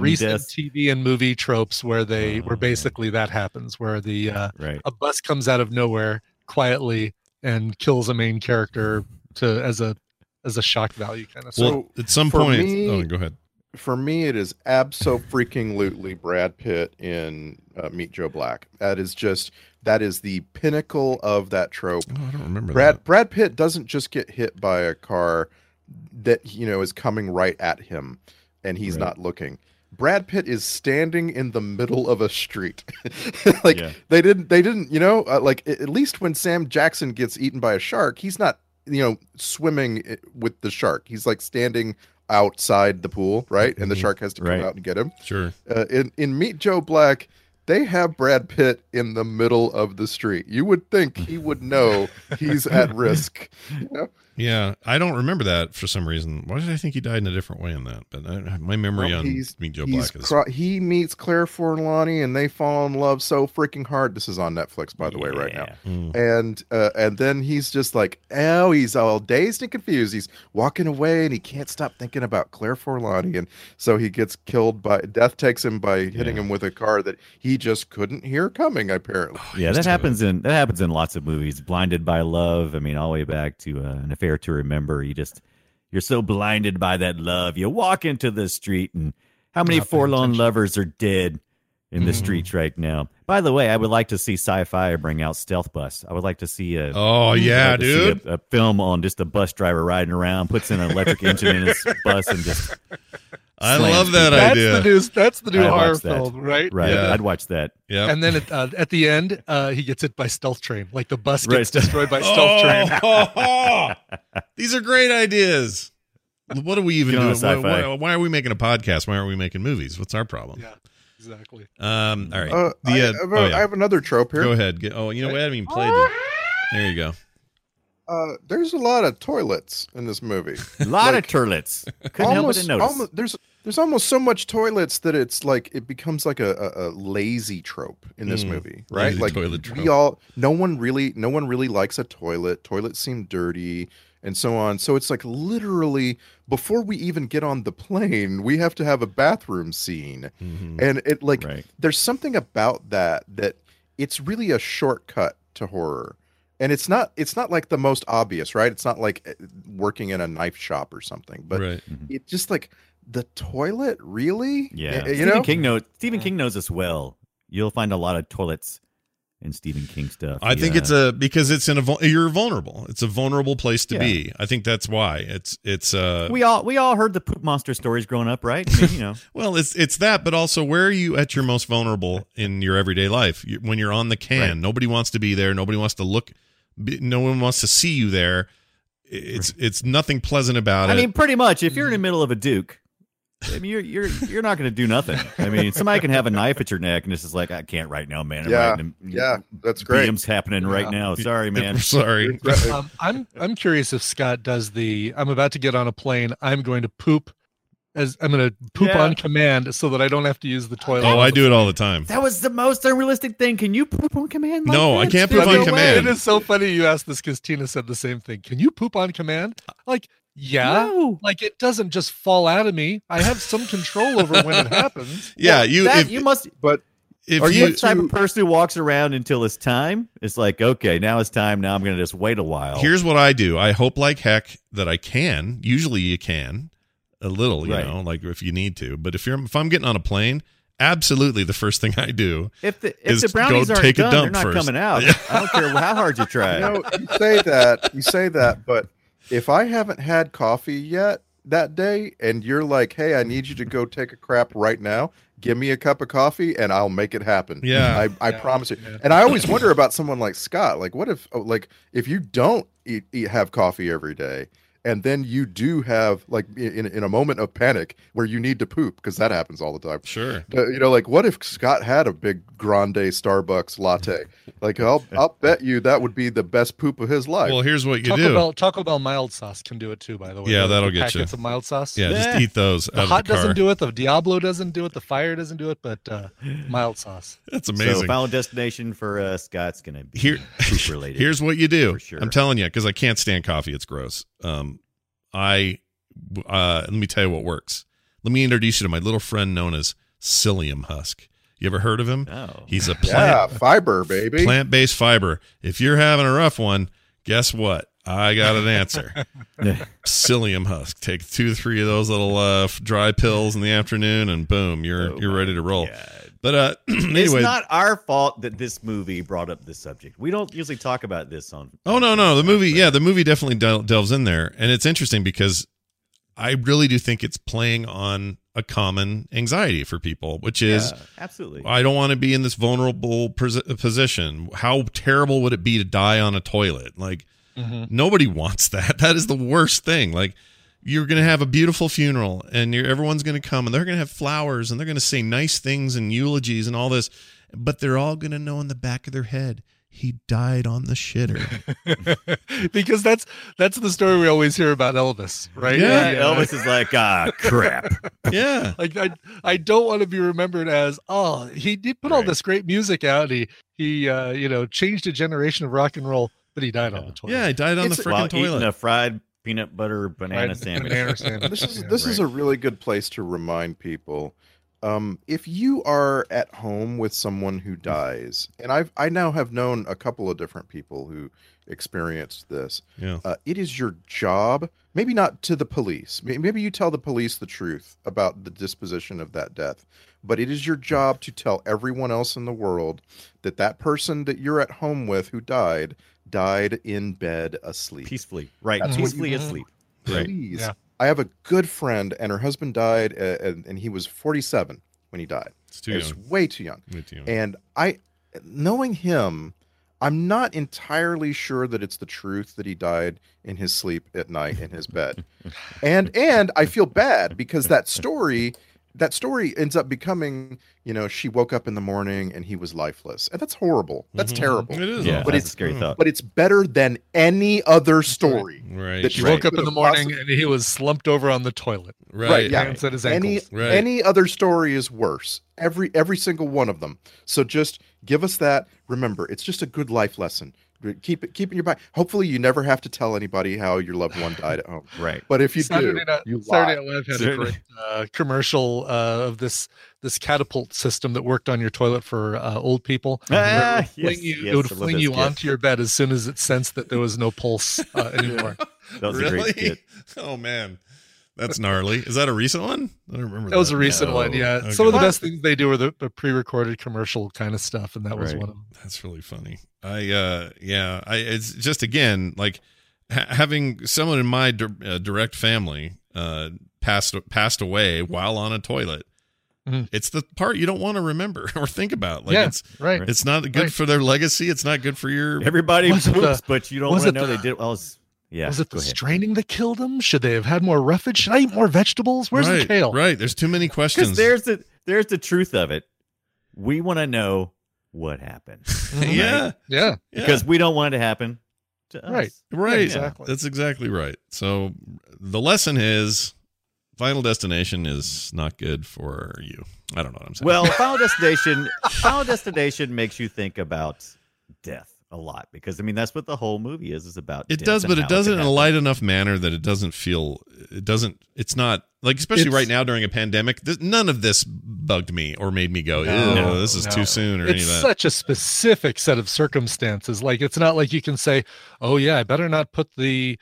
recent TV and movie tropes where that happens, where a bus comes out of nowhere quietly and kills a main character as a shock value kind of stuff. Well, at some point, go ahead. For me, it is abso-freaking-lutely Brad Pitt in Meet Joe Black. That is the pinnacle of that trope. Oh, I don't remember that. Brad Pitt doesn't just get hit by a car that is coming right at him. And he's not looking. Brad Pitt is standing in the middle of a street. They didn't, at least when Sam Jackson gets eaten by a shark, he's not, swimming with the shark. He's like standing outside the pool, right? And the shark has to come out and get him. Sure. In Meet Joe Black, they have Brad Pitt in the middle of the street. You would think he would know he's at risk. Yeah, I don't remember that for some reason. Why did I think he died in a different way in that? But my memory on Meet Joe Black is... he meets Claire Forlani and they fall in love so freaking hard. This is on Netflix, by the way, right now. Mm. And then he's just like, he's all dazed and confused. He's walking away and he can't stop thinking about Claire Forlani. And so he gets killed by... Death takes him by hitting him with a car that he just couldn't hear coming, apparently. Oh, yeah, that happens in lots of movies. Blinded by Love. I mean, all the way back to An Affair to Remember. You're so blinded by that love, you walk into the street, and how many forlorn lovers are dead in the streets right now. By the way, I would like to see sci-fi bring out Stealth Bus. I would like to see a film on just a bus driver riding around, puts in an electric engine in his bus, and just I love that idea. That's the new horror film, right? Right. Yeah. I'd watch that. Yeah. And then at the end, he gets hit by stealth train. Like the bus gets destroyed by stealth train. These are great ideas. What are we even doing? Why are we making a podcast? Why aren't we making movies? What's our problem? Yeah, exactly. All right. I have another trope here. Go ahead. What? I haven't even played it. There you go. There's a lot of toilets in this movie. A lot of toilets. Couldn't help but notice. There's almost so much toilets that it's like it becomes like a lazy trope in this movie, right? Like no one really likes a toilet. Toilets seem dirty and so on. So it's like literally before we even get on the plane, we have to have a bathroom scene, and it there's something about that it's really a shortcut to horror. And it's not like the most obvious, right? It's not like working in a knife shop or something, but it's just like the toilet, really? Yeah. Stephen King knows us well. You'll find a lot of toilets in Stephen King stuff. I think it's because it's you're vulnerable. It's a vulnerable place to be. I think that's why it's we all heard the poop monster stories growing up, right? I mean, Well, it's that, but also where are you at your most vulnerable in your everyday life? When you're on the can, nobody wants to be there. Nobody wants to look. No one wants to see you there. It's nothing pleasant about it. I mean, pretty much, if you're in the middle of a Duke, I mean, you're not going to do nothing. I mean, somebody can have a knife at your neck, and it's just like, I can't right now, man. I'm that's great. BM's happening right now. Sorry, man. I'm sorry. I'm curious if Scott does I'm about to get on a plane. I'm going to poop. I'm going to poop on command so that I don't have to use the toilet. Oh, I do it all the time. That was the most unrealistic thing. Can you poop on command? No, I can't poop on command. It is so funny you asked this because Tina said the same thing. Can you poop on command? Like, Yeah. No. Like, it doesn't just fall out of me. I have some control over when it happens. Yeah. Are you the type of person who walks around until it's time? It's like, okay, now it's time. Now I'm going to just wait a while. Here's what I do. I hope like heck that I can. Usually you can a little, you know, like if you need to, but if I'm getting on a plane, absolutely, the first thing I do is the brownies aren't done, they're not coming out. Yeah. I don't care how hard you try. You say that, but if I haven't had coffee yet that day, and you're like, "Hey, I need you to go take a crap right now. Give me a cup of coffee, and I'll make it happen." Yeah, I promise you. Yeah. And I always wonder about someone like Scott. Like, what if, if you don't have coffee every day? And then you do have, like, in a moment of panic where you need to poop, because that happens all the time. Sure. You know, like, what if Scott had a big grande Starbucks latte? Like, I'll bet you that would be the best poop of his life. Well, here's what you do. Taco Bell mild sauce can do it, too, by the way. Yeah, that'll get you. Packets of mild sauce. Yeah, just eat those out of the car. The hot doesn't do it. The Diablo doesn't do it. The fire doesn't do it, but mild sauce. That's amazing. So Final Destination for Scott's going to be poop related. Here's what you do. For sure. I'm telling you, because I can't stand coffee. It's gross. Let me tell you what works. Let me introduce you to my little friend known as psyllium husk. You ever heard of him? Oh. He's a plant fiber, baby. Plant-based fiber. If you're having a rough one, guess what? I got an answer. Psyllium husk. Take 2 or 3 of those little dry pills in the afternoon, and boom, you're ready to roll. God. But anyway, it's not our fault that this movie brought up this subject. We don't usually talk about this on. Oh no, the movie definitely delves in there, and it's interesting because I really do think it's playing on a common anxiety for people, which is absolutely. I don't want to be in this vulnerable position. How terrible would it be to die on a toilet? Like nobody wants that. That is the worst thing. Like. You're going to have a beautiful funeral, and everyone's going to come, and they're going to have flowers, and they're going to say nice things and eulogies and all this, but they're all going to know in the back of their head, he died on the shitter. Because that's the story we always hear about Elvis, right? Yeah. Elvis is like, crap. Yeah. Like, I don't want to be remembered as, he did put all this great music out. He changed a generation of rock and roll, but he died on the toilet. Yeah, he died on the freaking toilet. Eating a fried peanut butter banana sandwich. This is a really good place to remind people, if you are at home with someone who dies, and I now have known a couple of different people who experienced this. Yeah. It is your job, maybe not to the police. Maybe you tell the police the truth about the disposition of that death, but it is your job to tell everyone else in the world that that person that you're at home with who died in bed asleep. Peacefully. Right. That's peacefully asleep. Right. Please. Yeah. I have a good friend, and her husband died, and he was 47 when he died. It's too young. It's way too young. And knowing him, I'm not entirely sure that it's the truth that he died in his sleep at night in his bed. And I feel bad because that story ends up becoming, she woke up in the morning and he was lifeless. And that's horrible. That's terrible. It is. Yeah, that's a scary thought. But it's better than any other story. Right. That she woke up in the morning and he was slumped over on the toilet. Right. Yeah. Hands at his ankles. Any other story is worse. Every single one of them. So just give us that. Remember, it's just a good life lesson. Keep it in your mind. Hopefully, you never have to tell anybody how your loved one died at home. Right. But if you Saturday Night Live had a great commercial of this catapult system that worked on your toilet for old people. It would fling you onto your bed as soon as it sensed that there was no pulse anymore. That was really a great skit. Oh man. That's gnarly. Is that a recent one? I don't remember. That was a recent one, yeah. Okay. Some of the best things they do are the pre-recorded commercial kind of stuff, and that was one of them. That's really funny. It's just, again, like having someone in my direct family passed away while on a toilet. It's the part you don't want to remember or think about. Like it's not good for their legacy. It's not good for your... Everybody poops, but you don't want to know they did... Well, yeah, was it the straining that killed him? Should they have had more roughage? Should I eat more vegetables? Where's the kale? Right, there's too many questions. There's the truth of it. We want to know what happened. Right? Yeah. Because we don't want it to happen to us. Right, exactly. That's exactly right. So the lesson is Final Destination is not good for you. I don't know what I'm saying. Well, Final Destination makes you think about death. a lot, because I mean that's what the whole movie is about. It does, but it does it in a light enough manner that it doesn't feel, it doesn't, it's not like, especially right now during a pandemic, none of this bugged me or made me go, no, this is too soon or anything. It's such a specific set of circumstances. Like, it's not like you can say, oh yeah, I better not put the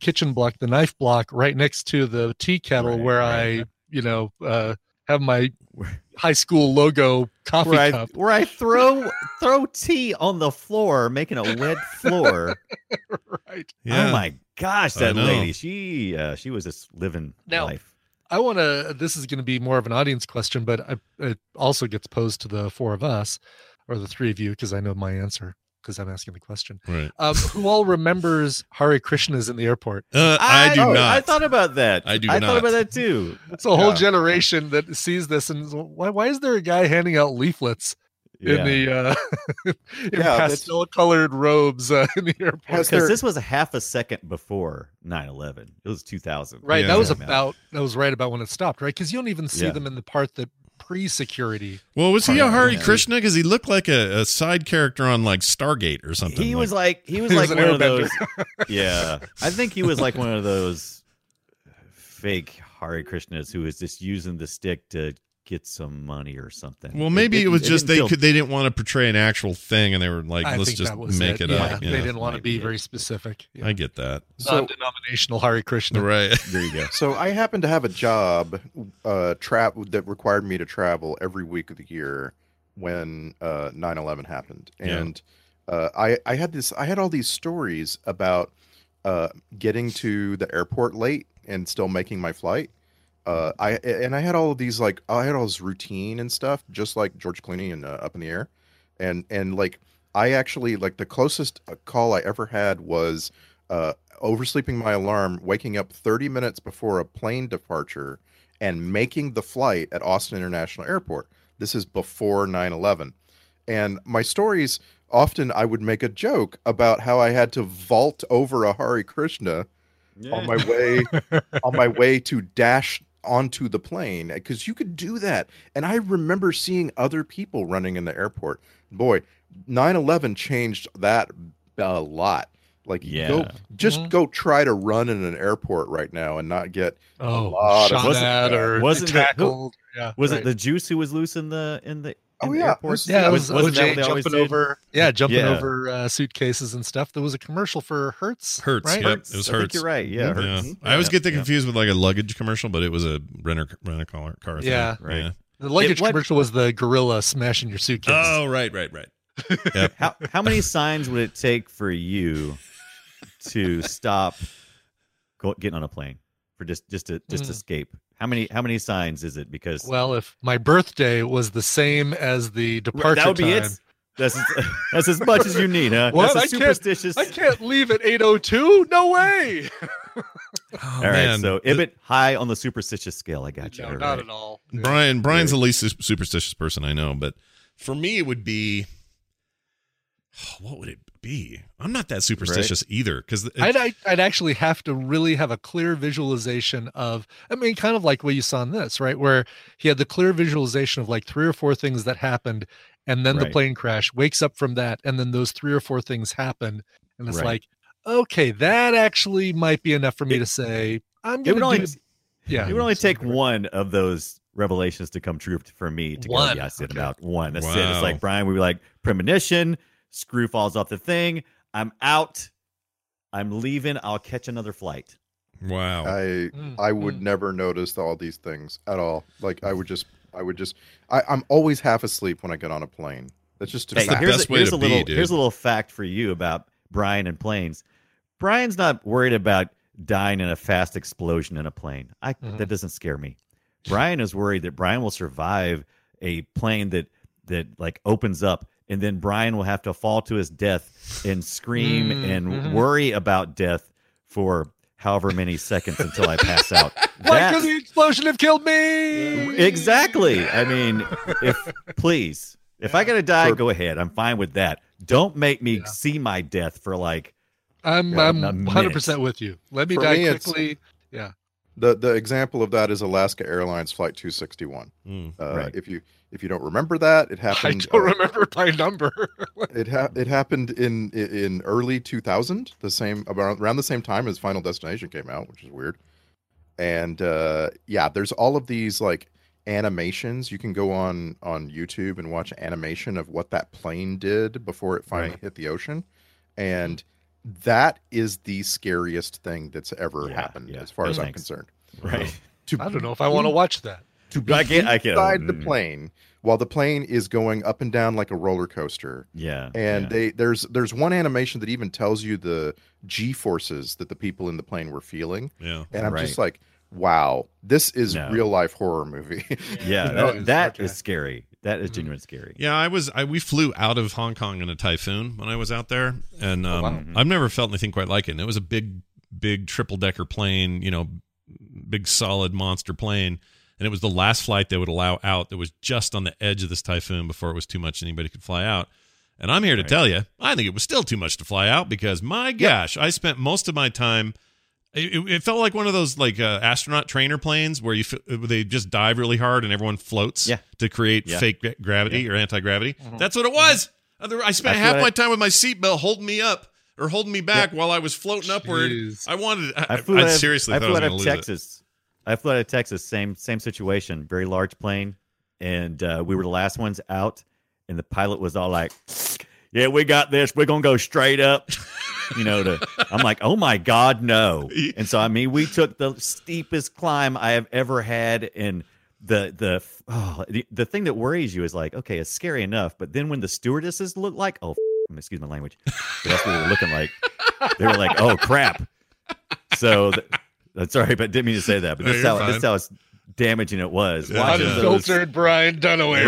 kitchen block, the knife block right next to the tea kettle I, you know, have my high school logo coffee cup. Where I throw tea on the floor, making a wet floor. Right. Yeah. Oh my gosh, that lady, she was just living life. I want to, this is going to be more of an audience question, but it also gets posed to the four of us, or the three of you, because I know my answer, because I'm asking the question. Right. Who all remembers Hare Krishnas in the airport? I do not. I thought about that. I thought about that too. It's a whole generation that sees this and why is there a guy handing out leaflets in the in pastel-colored robes in the airport? Because this was a half a second before 9/11. It was 2000. Right. Yeah. That was right about when it stopped. Right. Because you don't even see them in the part that pre-security. Well, was he a Hare Krishna? Because he looked like a side character on like Stargate or something. He was like one of those. Yeah, I think he was like one of those fake Hare Krishnas who was just using the stick to get some money or something. Well, maybe it was just they didn't want to portray an actual thing, and they were like, let's just make it up. They didn't want to be very specific. I get that. Non-denominational Hare Krishna. Right. There you go. So I happened to have a job that required me to travel every week of the year when 9/11 happened. And I had all these stories about getting to the airport late and still making my flight. I had all of these, like, I had all this routine and stuff, just like George Clooney in Up in the Air, and like I actually, like, the closest call I ever had was oversleeping my alarm, waking up 30 minutes before a plane departure, and making the flight at Austin International Airport. This is before 9/11, and my stories often I would make a joke about how I had to vault over a Hare Krishna on my way to dash onto the plane, because you could do that. And I remember seeing other people running in the airport. Boy, 9/11 changed that a lot. Like, go try to run in an airport right now and not get a lot shot of at or wasn't tackled. It the juice who was loose in the airport? Yeah, it was jumping over. Yeah, over suitcases and stuff. There was a commercial for Hertz. Right? Yep. It was Hertz. I think you're right. Yeah, Hertz. Yeah. I always get that confused with like a luggage commercial, but it was a rent-a-car car thing. Yeah, right. Yeah. The luggage commercial was the gorilla smashing your suitcase. Oh, right. Yep. How many signs would it take for you to stop getting on a plane for just escape? How many signs is it? Because, well, if my birthday was the same as the departure that would be time, it. That's as much as you need, huh? What? That's superstitious. I can't leave at 8:02. No way. All right, so Ibit high on the superstitious scale. I got you. No, not at all. Brian's the least superstitious person I know, but for me, it would be, what would it be? I'm not that superstitious either, because I'd actually have to really have a clear visualization of, I mean, kind of like what you saw in this, right? Where he had the clear visualization of like three or four things that happened, and then the plane crash, wakes up from that, and then those three or four things happened, and it's like, okay, that actually might be enough for me to say I'm gonna it would only take one of those revelations to come true for me to go, yes, it about one. That's it. It's like Brian would be like, premonition, screw falls off the thing, I'm out, I'm leaving, I'll catch another flight. Wow. I would never notice all these things at all. Like, I'm always half asleep when I get on a plane. That's just a fact. Here's a little fact for you about Brian and planes. Brian's not worried about dying in a fast explosion in a plane. That doesn't scare me. Brian is worried that Brian will survive a plane that like opens up, and then Brian will have to fall to his death and scream and worry about death for however many seconds until I pass out. Why could the explosion have killed me? Exactly. I mean, if I gotta die, go ahead. I'm fine with that. Don't make me see my death for like. I'm 100% with you. Let me die quickly. Yeah. The example of that is Alaska Airlines Flight 261. Right. If you don't remember that, it happened. I don't remember my number. It happened in early 2000, around the same time as Final Destination came out, which is weird. And there's all of these like animations. You can go on YouTube and watch animation of what that plane did before it finally hit the ocean. And that is the scariest thing that's ever happened, as far as I'm concerned. Right. I don't know if I want to watch that. To be inside the plane while the plane is going up and down like a roller coaster. Yeah. And there's one animation that even tells you the G-forces that the people in the plane were feeling. Yeah. And I'm just like, wow, this is real life horror movie. Yeah, that is scary. That is genuinely scary. Yeah, we flew out of Hong Kong in a typhoon when I was out there, and I've never felt anything quite like it. And it was a big triple decker plane, big solid monster plane, and it was the last flight they would allow out. That was just on the edge of this typhoon before it was too much anybody could fly out. And I'm here to tell you, I think it was still too much to fly out because my gosh, I spent most of my time. It felt like one of those like astronaut trainer planes where they just dive really hard and everyone floats to create fake gravity or anti-gravity. Mm-hmm. That's what it was. Mm-hmm. I spent my time with my seatbelt holding me back while I was floating upward. I flew out of Texas. Same situation. Very large plane, and we were the last ones out. And the pilot was all like, "Yeah, we got this. We're gonna go straight up." I'm like, oh my God, no. And so, we took the steepest climb I have ever had. And the thing that worries you is like, okay, it's scary enough. But then when the stewardesses look like, excuse my language, but that's what they were looking like. They were like, oh crap. So that's sorry, but didn't mean to say that, but this is how it's damaging it was. Unfiltered Brian Dunaway.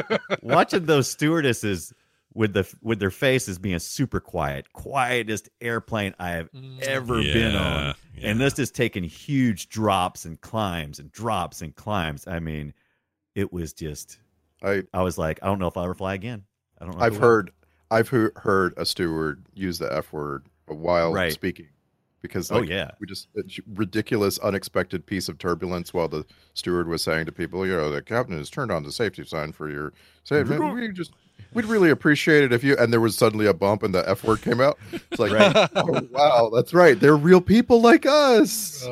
Right. Watching those stewardesses with their faces being super quietest airplane I have ever been on. Yeah. And this is taking huge drops and climbs and drops and climbs. It was just, I was like, I don't know if I'll ever fly again. I don't know. I've heard a steward use the F word while speaking because we just a ridiculous, unexpected piece of turbulence while the steward was saying to people, the captain has turned on the safety sign for your safety. We'd really appreciate it if you... And there was suddenly a bump and the F word came out. It's like, oh, wow, that's right. They're real people like us.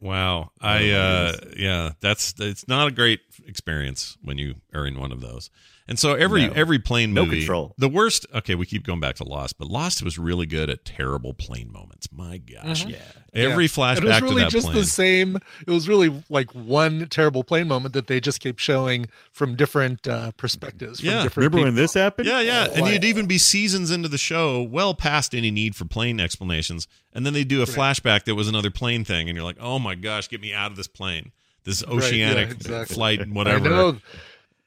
Wow. It's not a great experience when you are in one of those. And so every plane movie... No control. The worst... Okay, we keep going back to Lost, but Lost was really good at terrible plane moments. My gosh. Mm-hmm. Yeah. Every flashback to that plane. It was really just plane. The same... It was really like one terrible plane moment that they just kept showing from different perspectives. From different Remember people. When this happened? Yeah. And you'd even be seasons into the show, well past any need for plane explanations. And then they do a flashback that was another plane thing. And you're like, oh my gosh, get me out of this plane. This oceanic flight and whatever. I know.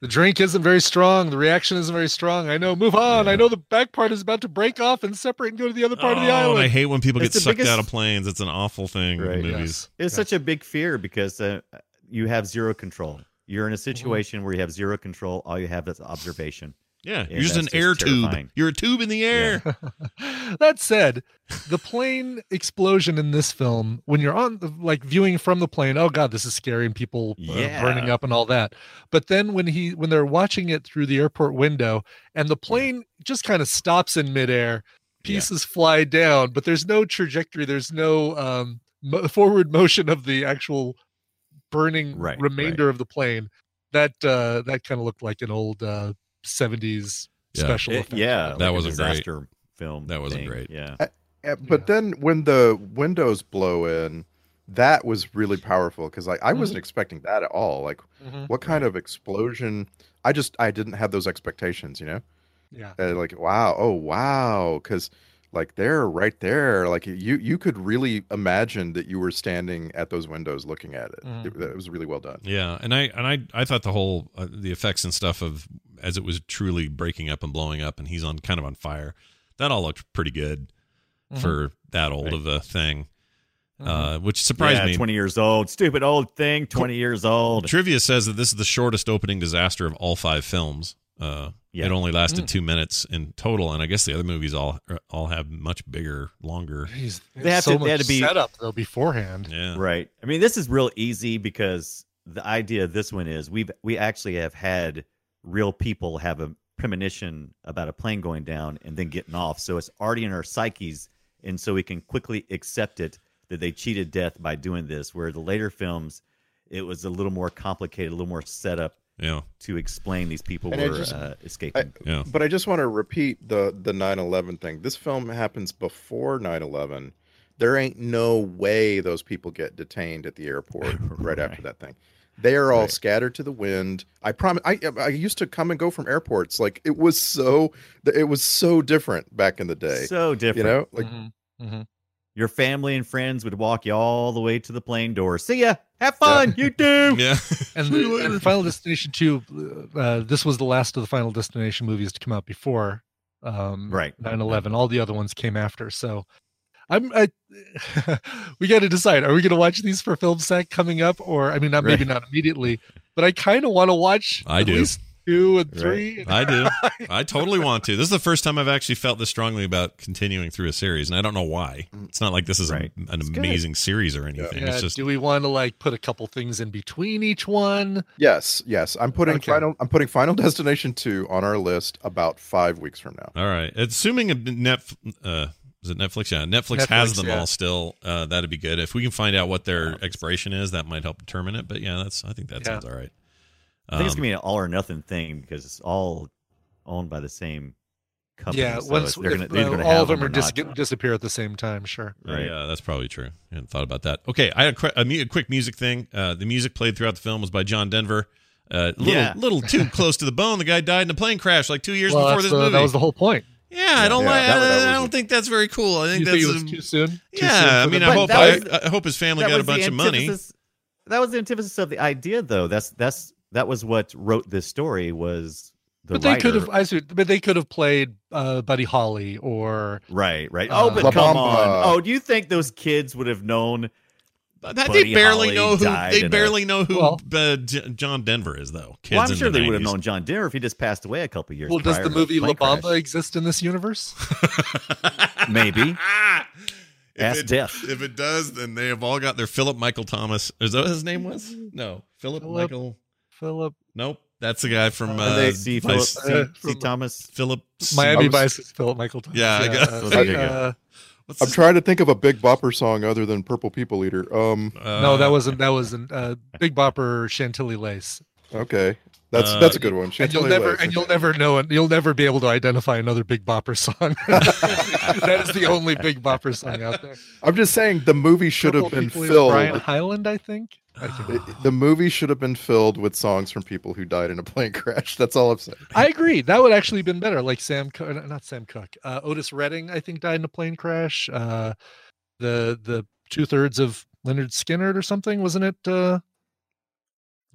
The drink isn't very strong. The reaction isn't very strong. I know. Move on. Yeah. I know the back part is about to break off and separate and go to the other part of the island. And I hate when people get sucked out of planes. It's an awful thing in movies. Yes. It's such a big fear because you have zero control. You're in a situation where you have zero control. All you have is observation. Yeah. You're just an air tube. You're a tube in the air. Yeah. That said, the plane explosion in this film, when you're on viewing from the plane, oh God, this is scary and people burning up and all that. But then when they're watching it through the airport window and the plane just kind of stops in midair, pieces fly down, but there's no trajectory. There's no forward motion of the actual burning remainder of the plane. That kind of looked like an old 70s special effect. That was a disaster film. That wasn't great. Yeah. But then when the windows blow in, that was really powerful because I wasn't expecting that at all. Like what kind of explosion? I didn't have those expectations, Yeah. Wow. Because they're right there. Like you could really imagine that you were standing at those windows looking at it. It was really well done. Yeah. And I thought the whole the effects and stuff of as it was truly breaking up and blowing up and he's on kind of on fire. That all looked pretty good for that old of a thing, which surprised me. 20 years old, stupid old thing, 20 years old. Trivia says that this is the shortest opening disaster of all five films. It only lasted 2 minutes in total, and I guess the other movies all have much bigger, longer. Jeez, they had to be set up though beforehand. Yeah, right. I mean, this is real easy because the idea of this one is we actually have had real people have a premonition about a plane going down and then getting off, so it's already in our psyches, and so we can quickly accept it that they cheated death by doing this. Where the later films, it was a little more complicated, a little more set up. Yeah. To explain these people and were escaping. But I just want to repeat the 9/11 thing. This film happens before 9/11. There ain't no way those people get detained at the airport right after that thing. They are all scattered to the wind. I promise. I used to come and go from airports. Like it was so different back in the day. So different. You know, like your family and friends would walk you all the way to the plane door. See ya. Have fun. Yeah. You too. Yeah. And Final Destination 2, this was the last of the Final Destination movies to come out before 9/11. All the other ones came after. So we got to decide, are we going to watch these for Filmsack coming up? Or, I mean, maybe not immediately, but I kind of want to watch least 2 and 3. Right. I do. I totally want to. This is the first time I've actually felt this strongly about continuing through a series, and I don't know why. It's not like this is an amazing series or anything. Yeah, it's just, do we want to like put a couple things in between each one? Yes. I'm putting Final Destination 2 on our list about 5 weeks from now. All right. Assuming Netflix? Yeah, Netflix has them all still. That'd be good if we can find out what their expiration is. That might help determine it. But I think that sounds all right. I think it's going to be an all or nothing thing because it's all owned by the same company. Yeah, all of them are just disappear at the same time, sure. Right. Yeah, that's probably true. I hadn't thought about that. Okay, I had a quick music thing. The music played throughout the film was by John Denver. Little too close to the bone. The guy died in a plane crash like 2 years before this movie. That was the whole point. Yeah, I don't think that's very cool. I think that's too soon. I mean, I hope his family got a bunch of money. That was the antithesis of the idea, though. That was what wrote this story was the writer. They could have played Buddy Holly or right. Come on! Oh, do you think those kids would have known? They barely know who John Denver is, though. I'm sure they would have known John Denver if he just passed away a couple years. Well, does the movie La Bamba exist in this universe? Maybe. If it does, then they have all got their Philip Michael Thomas. Is that what his name was? No, Philip. Nope, that's the guy from Thomas. Philip Miami Vice. Philip Michael Thomas. Yeah, I guess. I'm trying to think of a Big Bopper song other than "Purple People Eater." No, that wasn't. Big Bopper, "Chantilly Lace." Okay, that's a good one. Chantilly Lace. And you'll never know it. You'll never be able to identify another Big Bopper song. That is the only Big Bopper song out there. I'm just saying the movie should have been filled. Brian Hyland, I think. The movie should have been filled with songs from people who died in a plane crash. That's all I'm saying. I agree. That would actually have been better. Like Otis Redding, I think, died in a plane crash. The 2/3 of Lynyrd Skynyrd or something, wasn't it? Was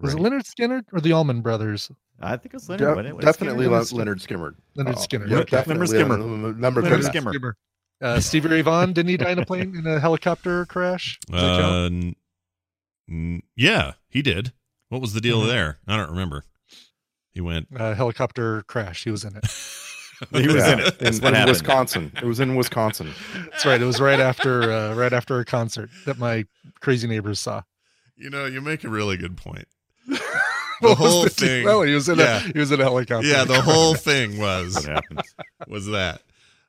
it Lynyrd Skynyrd or the Allman Brothers? I think it's Leonard. Definitely Lynyrd Skynyrd. Lynyrd Skynyrd. Number Skimmer. Stevie Ray Vaughan, didn't he die in a plane in a helicopter crash? Yeah, he did. What was the deal there? I don't remember. He went helicopter crash. He was in it. That's what happened. Wisconsin. It was in Wisconsin. That's right. It was right after a concert that my crazy neighbors saw. You know, you make a really good point. The whole thing. Well, he was in a helicopter. Yeah, the whole thing was that.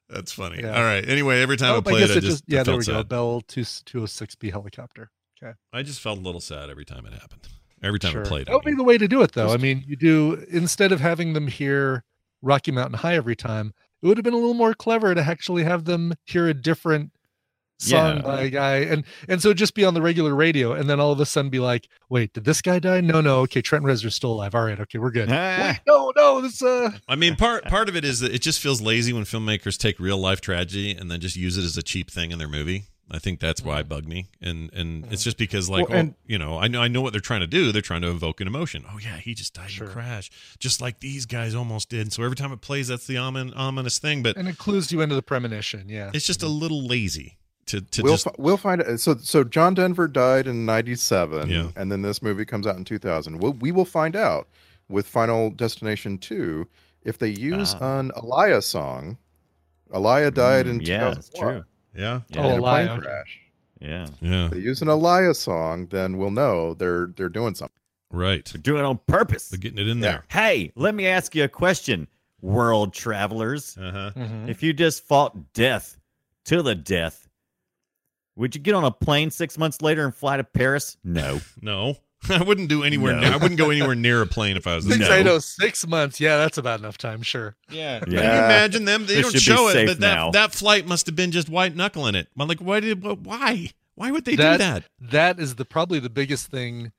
That's funny. Yeah. All right. Anyway, every time I played it, I just there we go. Bell 206B helicopter. Okay. I just felt a little sad every time it happened. Every time I played it. That would be the way to do it, though. I mean, you do, instead of having them hear Rocky Mountain High every time, it would have been a little more clever to actually have them hear a different song by a guy. And so just be on the regular radio, and then all of a sudden be like, wait, did this guy die? No. Okay, Trent Reznor's still alive. All right, okay, we're good. Wait, no, this I mean, part of it is that it just feels lazy when filmmakers take real life tragedy and then just use it as a cheap thing in their movie. I think that's why it bugged me, and it's just because I know what they're trying to do. They're trying to evoke an emotion. Oh yeah, he just died in a crash, just like these guys almost did. And so every time it plays, that's the ominous thing. But and it clues you into the premonition. Yeah, it's just a little lazy to. We'll find out. So John Denver died in '97, and then this movie comes out in 2000. We will find out with Final Destination 2 if they use an Aliyah song. Aliyah died in 2001. Yeah, that's true. Yeah. In a plane crash. Yeah. Yeah. If they use an Aliyah song, then we'll know they're doing something. Right. They're doing it on purpose. They're getting it in there. Hey, let me ask you a question, world travelers. Uh-huh. Mm-hmm. If you just fought death to the death, would you get on a plane 6 months later and fly to Paris? No. No. I wouldn't do anywhere near. I wouldn't go anywhere near a plane if I was there. 6 months. Yeah, that's about enough time, sure. Yeah. Can you imagine them? They don't show it, but that flight must have been just white knuckling it. I'm like, why? Why would they do that? That is probably the biggest thing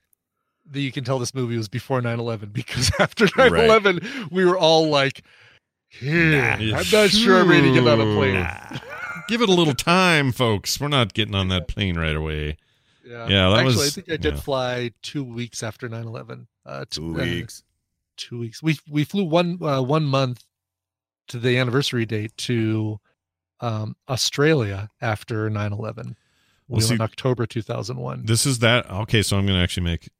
that you can tell this movie was before 9/11, because after 9/11, we were all like, I'm not sure I'm ready to get on a plane. Nah. Give it a little time, folks. We're not getting on that plane right away. Yeah, I think I did fly 2 weeks after 9/11. 2 weeks. 2 weeks. We flew 1 month to the anniversary date to Australia after 9/11. In October 2001. This is that. Okay, so I'm going to actually make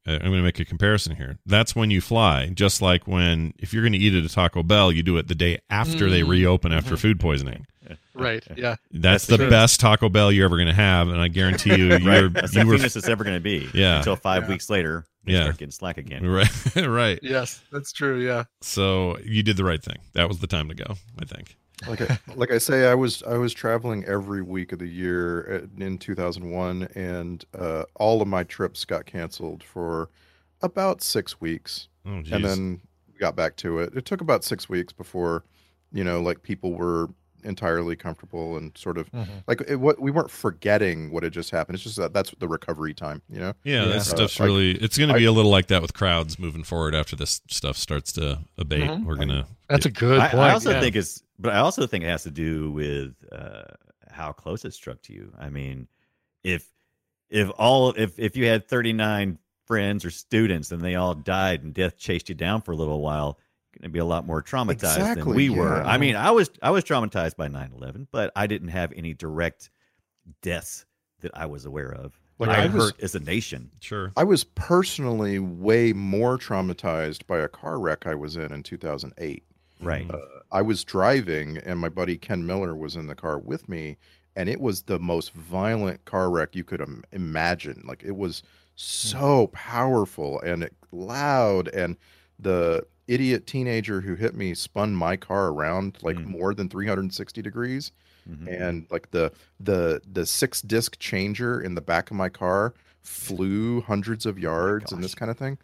a comparison here. That's when you fly, just like when if you're going to eat at a Taco Bell, you do it the day after they reopen after food poisoning. Right. Yeah. That's the best Taco Bell you're ever going to have, and I guarantee you, that's the thinnest it's ever going to be. Yeah. Until 5 weeks later, you start getting slack again. Right. Right. Yes, that's true. Yeah. So you did the right thing. That was the time to go, I think. Like I say, I was traveling every week of the year in 2001, and all of my trips got canceled for about 6 weeks, and then we got back to it. It took about 6 weeks before, people were entirely comfortable and sort of we weren't forgetting what had just happened. It's just that's the recovery time, that stuff's really it's going to be a little like that with crowds moving forward after this stuff starts to abate. We're gonna a good point. I also think it has to do with how close it struck to you. I mean, if you had 39 friends or students and they all died and death chased you down for a little while, going to be a lot more traumatized than we were. I mean, I was traumatized by 9/11, but I didn't have any direct deaths that I was aware of. Like I was hurt as a nation. Sure. I was personally way more traumatized by a car wreck I was in 2008. Right. I was driving and my buddy Ken Miller was in the car with me, and it was the most violent car wreck you could imagine. Like, it was so powerful and loud, and the idiot teenager who hit me spun my car around more than 360 degrees. Mm-hmm. And the 6-disc changer in the back of my car flew hundreds of yards and this kind of thing.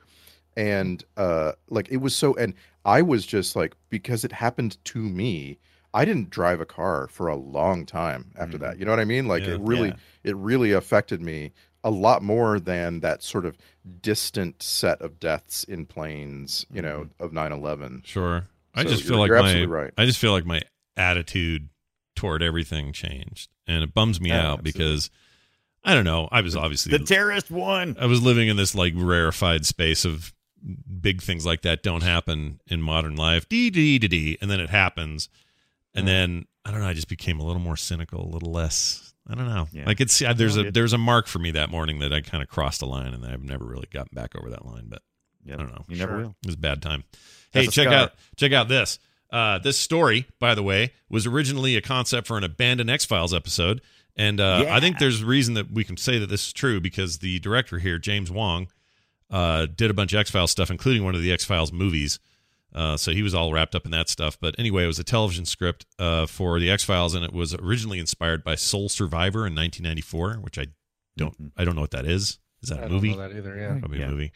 And it was so, and I was just because it happened to me, I didn't drive a car for a long time after that. You know what I mean? It really affected me a lot more than that sort of distant set of deaths in planes, of 9/11. Sure. I just feel like my attitude toward everything changed, and it bums me out because I don't know. I was obviously the terrorist one. I was living in this rarefied space of big things like that don't happen in modern life. And then it happens. And then I don't know. I just became a little more cynical, a little less. I don't know. Yeah. There's a mark for me that morning that I kind of crossed a line, and I've never really gotten back over that line. But I don't know. You never will. It was a bad time. Hey, check out this. This story, by the way, was originally a concept for an abandoned X-Files episode, and I think there's a reason that we can say that this is true because the director here, James Wong, did a bunch of X-Files stuff, including one of the X-Files movies. So he was all wrapped up in that stuff. But anyway, it was a television script for The X-Files, and it was originally inspired by Soul Survivor in 1994, which I don't know what that is. Is that a movie? I don't know that either, yeah. Probably a movie.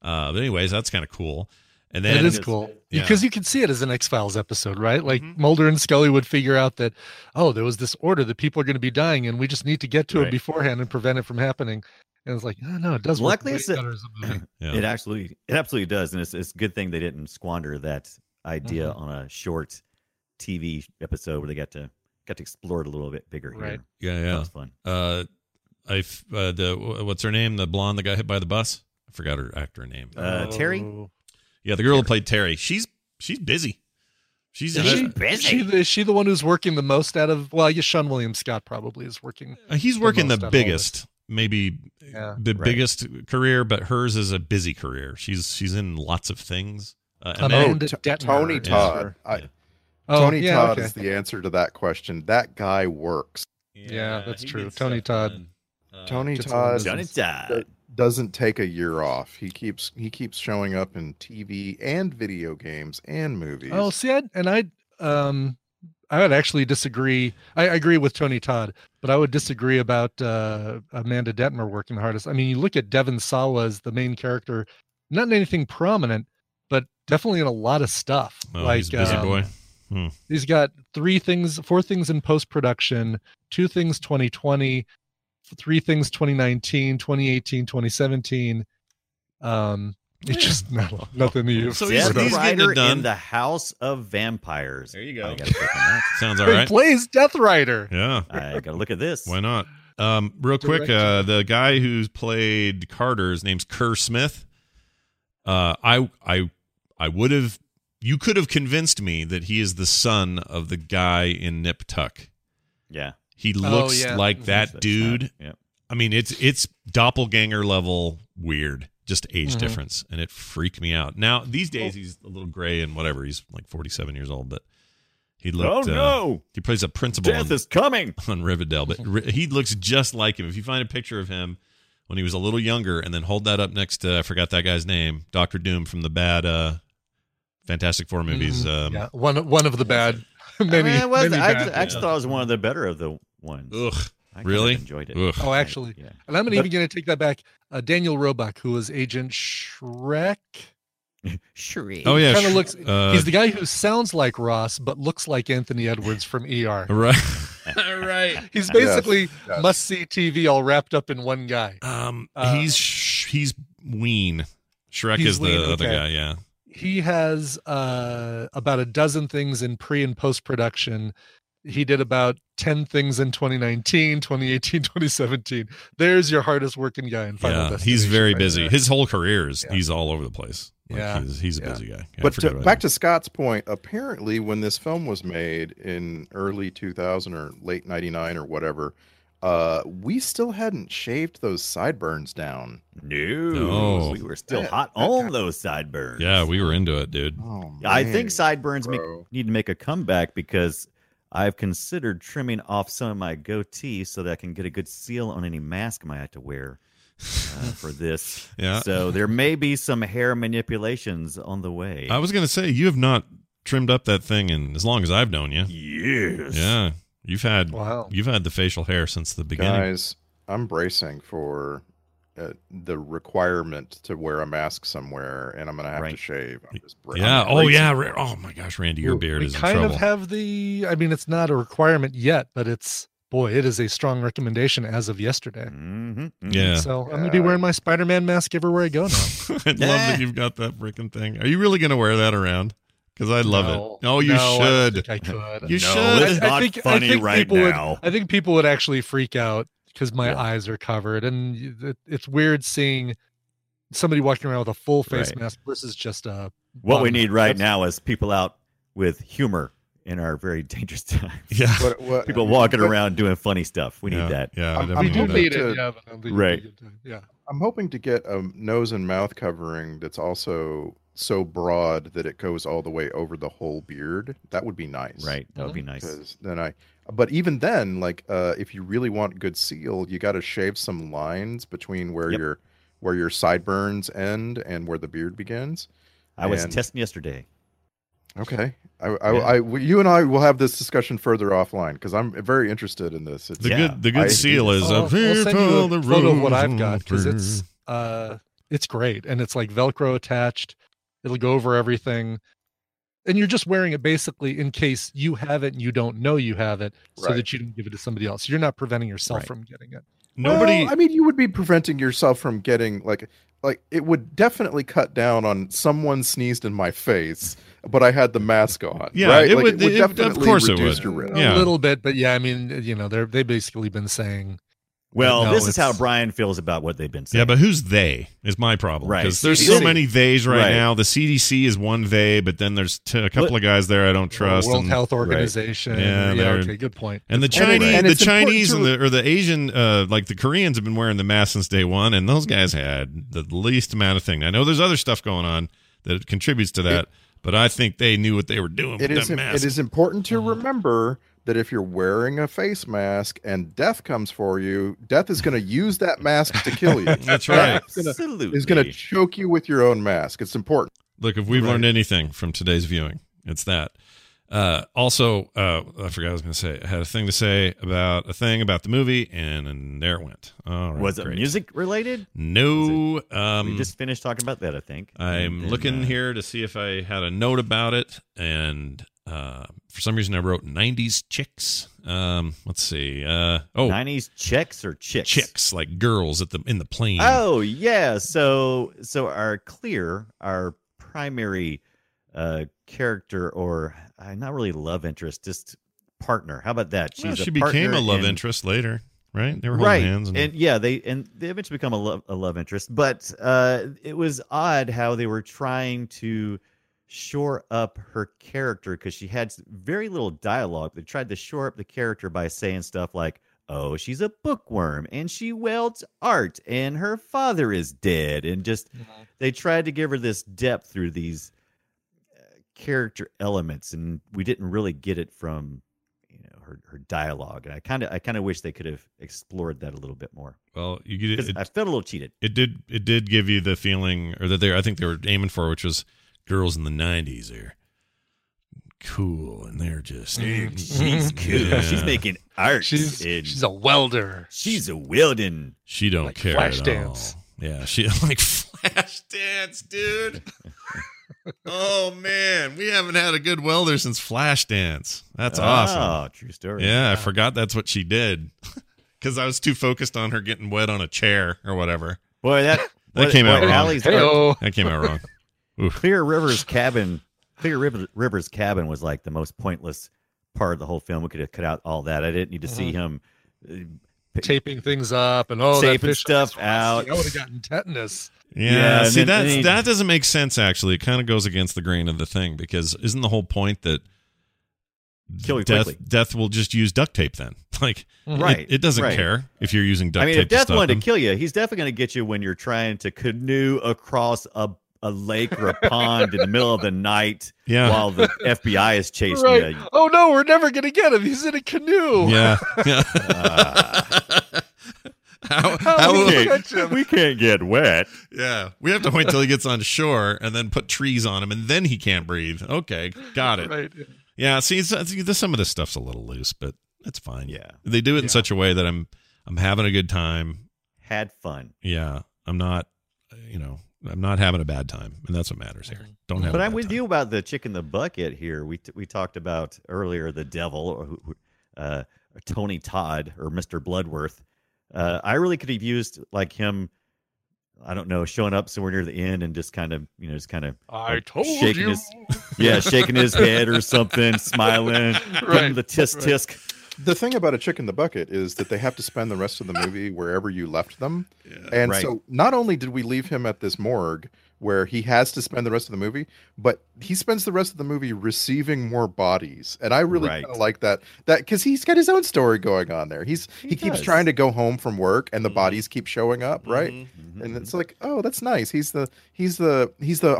But anyways, that's kind of cool. And then, it is cool. Because you can see it as an X-Files episode, right? Mulder and Scully would figure out that, there was this order that people are going to be dying, and we just need to get to it beforehand and prevent it from happening. And it's it does work way better as a movie. Yeah. It absolutely does, and it's a good thing they didn't squander that idea on a short TV episode where they got to explore it a little bit bigger. Right? Here. Yeah, that was fun. What's her name? The blonde that got hit by the bus. I forgot her actor name. Terry. Yeah, the girl who played Terry. She's busy. Is she the one who's working the most out of? Well, I guess Sean William Scott probably is working. He's working the biggest. Maybe the biggest career, but hers is a busy career. She's in lots of things. Tony Todd. Tony Todd is the answer to that question. That guy works. Yeah, that's true. Tony Todd. Tony Todd doesn't take a year off. He keeps showing up in TV and video games and movies. Oh, see, I would actually disagree. I agree with Tony Todd, but I would disagree about Amanda Detmer working the hardest. I mean, you look at Devon Sawa as the main character, not in anything prominent, but definitely in a lot of stuff. Oh, like, he's a busy boy. He's got 4 things in post-production, 2 things 2020, 3 things 2019, 2018, 2017. It's just nothing to you. So he's Rider in the House of Vampires. There you go. Sounds all right. He plays Death Rider. Yeah. I got to look at this. Why not? Real quick, the guy who's played Carter, his name's Kerr Smith. You could have convinced me that he is the son of the guy in Nip Tuck. Yeah. He looks like that dude. Yeah. I mean, it's doppelganger level weird, just age difference. And it freaked me out. Now, these days, he's a little gray and whatever. He's like 47 years old, but he looked. Oh, no. He plays a principal. Death is coming. On Riverdale, but he looks just like him. If you find a picture of him when he was a little younger and then hold that up next to, I forgot that guy's name, Dr. Doom from the bad. Fantastic Four movies. One of the bad. I actually thought it was one of the better of the ones. Ugh, I really enjoyed it. Ugh. Oh, actually, and I'm even going to take that back. Daniel Roebuck, who was Agent Shrek. Shrek. Oh yeah, looks. He's the guy who sounds like Ross but looks like Anthony Edwards from ER. Right. Right. He's basically must see TV all wrapped up in one guy. He's Ween. Shrek is the other guy. Yeah. He has about a dozen things in pre and post production. He did about 10 things in 2019, 2018, 2017. There's your hardest working guy in Final Destination. He's very busy. His whole career is he's all over the place. Like, he's a busy guy. But back to Scott's point, apparently when this film was made in early 2000 or late 99 or whatever, we still hadn't shaved those sideburns down. No. We were still hot on those sideburns. Yeah, we were into it, dude. Oh, man, I think sideburns need to make a comeback because I've considered trimming off some of my goatee so that I can get a good seal on any mask I might have to wear for this. Yeah. So there may be some hair manipulations on the way. I was going to say, you have not trimmed up that thing in as long as I've known you. Yes. Yeah. You've had the facial hair since the beginning. Guys, I'm bracing for the requirement to wear a mask somewhere, and I'm going to have to shave. I'm just bracing. Yeah. Oh yeah. Oh my gosh, Randy, your beard is in trouble. We kind of have the. I mean, it's not a requirement yet, but it is a strong recommendation as of yesterday. Mm-hmm. Yeah. So I'm going to be wearing my Spider-Man mask everywhere I go now. I'd love that you've got that freaking thing. Are you really going to wear that around? Because I love it. Oh, you should. I think I could. You should. It's not funny right now. I think people would actually freak out because my eyes are covered, and it's weird seeing somebody walking around with a full face mask versus just a. What we need right now is people out with humor in our very dangerous times. Yeah, people walking around doing funny stuff. We need that. Yeah, we do need it. Right. Yeah, I'm hoping to get a nose and mouth covering that's also so broad that it goes all the way over the whole beard. That would be nice. Right. That would be nice. But even then, like, if you really want good seal, you got to shave some lines between where your sideburns end and where the beard begins. I was testing yesterday. Okay. You and I will have this discussion further offline because I'm very interested in this. The good seal is up here. I'll send you a photo of what I've got because it's great. And it's like Velcro attached. It'll go over everything. And you're just wearing it basically in case you have it and you don't know you have it so that you don't give it to somebody else. You're not preventing yourself from getting it. Nobody. Well, I mean, you would be preventing yourself from getting like it would definitely cut down on someone sneezed in my face, but I had the mask on. Yeah, right? It would definitely of course reduce your risk. Yeah. A little bit. But yeah, I mean, you know, they've basically been saying. Well, no, this is how Brian feels about what they've been saying. Yeah, but who's they is my problem. Right. Because there's so many theys right now. The CDC is one they, but then there's a couple of guys there I don't trust. World Health Organization. Yeah, okay, good point. And the Chinese or the Asian, like the Koreans have been wearing the mask since day one, and those guys had the least amount of thing. I know there's other stuff going on. that it contributes to that. But I think they knew what they were doing with that mask. It is important to remember that if you're wearing a face mask and death comes for you, death is going to use that mask to kill you. That's right. Absolutely. It's going to choke you with your own mask. It's important. Look, if we've learned anything from today's viewing, it's that. Also, I forgot what I was going to say. I had a thing to say about a thing about the movie, and there it went. All right, was it music related? No. We just finished talking about that, I think. I'm looking here to see if I had a note about it, and for some reason I wrote 90s chicks. Let's see. 90s chicks or chicks? Chicks, like girls in the plane. Oh, yeah. So our primary character, or not really love interest, just partner. How about that? She became a love interest later, right? They were holding hands, and they eventually become a love interest. But it was odd how they were trying to shore up her character, because she had very little dialogue. They tried to shore up the character by saying stuff like, "Oh, she's a bookworm, and she welds art, and her father is dead," and just they tried to give her this depth through these character elements, and we didn't really get it from her dialogue, and I kind of wish they could have explored that a little bit more. Well, you get it. I felt a little cheated. It did give you the feeling, or that I think they were aiming for, which was girls in the 90s are cool, and they're just she's cool. Yeah. She's making art. She's a welder. She's a welding. She don't like care flash at dance. All. Yeah, she like flash dance, dude. Oh man, we haven't had a good welder since Flashdance. That's awesome. True story. Yeah, I forgot that's what she did, because I was too focused on her getting wet on a chair or whatever. Boy, that came out wrong. Oof. Clear Rivers' cabin was like the most pointless part of the whole film. We could have cut out all that. I didn't need to see him taping things up and all that stuff out. I would have gotten tetanus. Yeah, see, that doesn't make sense, actually. It kind of goes against the grain of the thing, because isn't the whole point that death will just use duct tape then? Like, it doesn't care if you're using duct tape. I mean, if death wanted to kill you, he's definitely going to get you when you're trying to canoe across a lake or a pond in the middle of the night while the FBI is chasing you. Oh, no, we're never going to get him. He's in a canoe. Yeah. We can't get wet. Yeah, we have to wait till he gets on shore and then put trees on him, and then he can't breathe. Okay, got it. Right. Yeah, see, some of this stuff's a little loose, but it's fine. Yeah, they do it in such a way that I'm having a good time. Had fun. Yeah, I'm not having a bad time, and that's what matters here. Don't have. But I'm with you about the chick in the bucket here. We talked about earlier the devil, or Tony Todd, or Mr. Bloodworth. I really could have used like him, I don't know, showing up somewhere near the end and just kind of, I told shaking you. Shaking his head or something, smiling, putting the tisk. The thing about a chick in the bucket is that they have to spend the rest of the movie wherever you left them. Yeah, and so not only did we leave him at this morgue where he has to spend the rest of the movie, but he spends the rest of the movie receiving more bodies. And I really kind of like that because he's got his own story going on there. He keeps trying to go home from work, and the bodies keep showing up, right? Mm-hmm. And it's like, oh, that's nice. He's the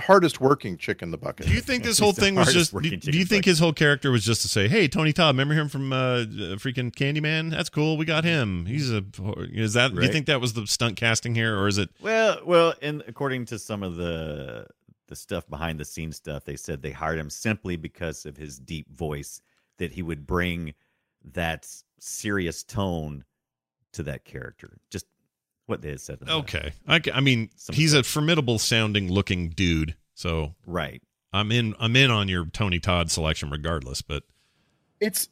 hardest working chick in the bucket. Do you think this whole thing was just? Do you think his whole character was just to say, hey, Tony Todd, remember him from freaking Candyman? That's cool. We got him. Do you think that was the stunt casting here, or is it? Well, and according to some of the stuff behind the scenes stuff, they said they hired him simply because of his deep voice, that he would bring that serious tone to that character. Just what they had said. Okay. He's a formidable sounding looking dude. So I'm in on your Tony Todd selection regardless, but it's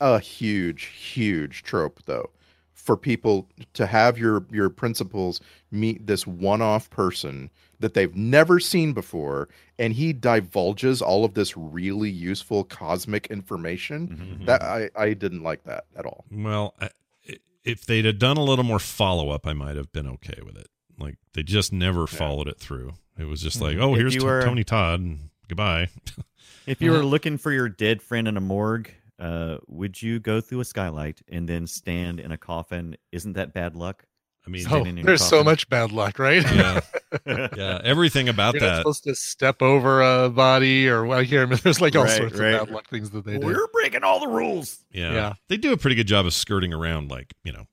a huge, huge trope though, for people to have your principals meet this one-off person that they've never seen before, and he divulges all of this really useful cosmic information. Mm-hmm. That I didn't like that at all. Well, if they'd have done a little more follow-up, I might have been okay with it. Like, they just never followed it through. It was just like, oh, here's Tony Todd, and goodbye. If you were looking for your dead friend in a morgue, would you go through a skylight and then stand in a coffin? Isn't that bad luck? I mean, oh, there's so much bad luck, right? Yeah, yeah. Everything about You're that. Not supposed to step over a body or well, here there's like all sorts of bad luck things that they do. We're breaking all the rules. Yeah. Yeah, they do a pretty good job of skirting around, like you know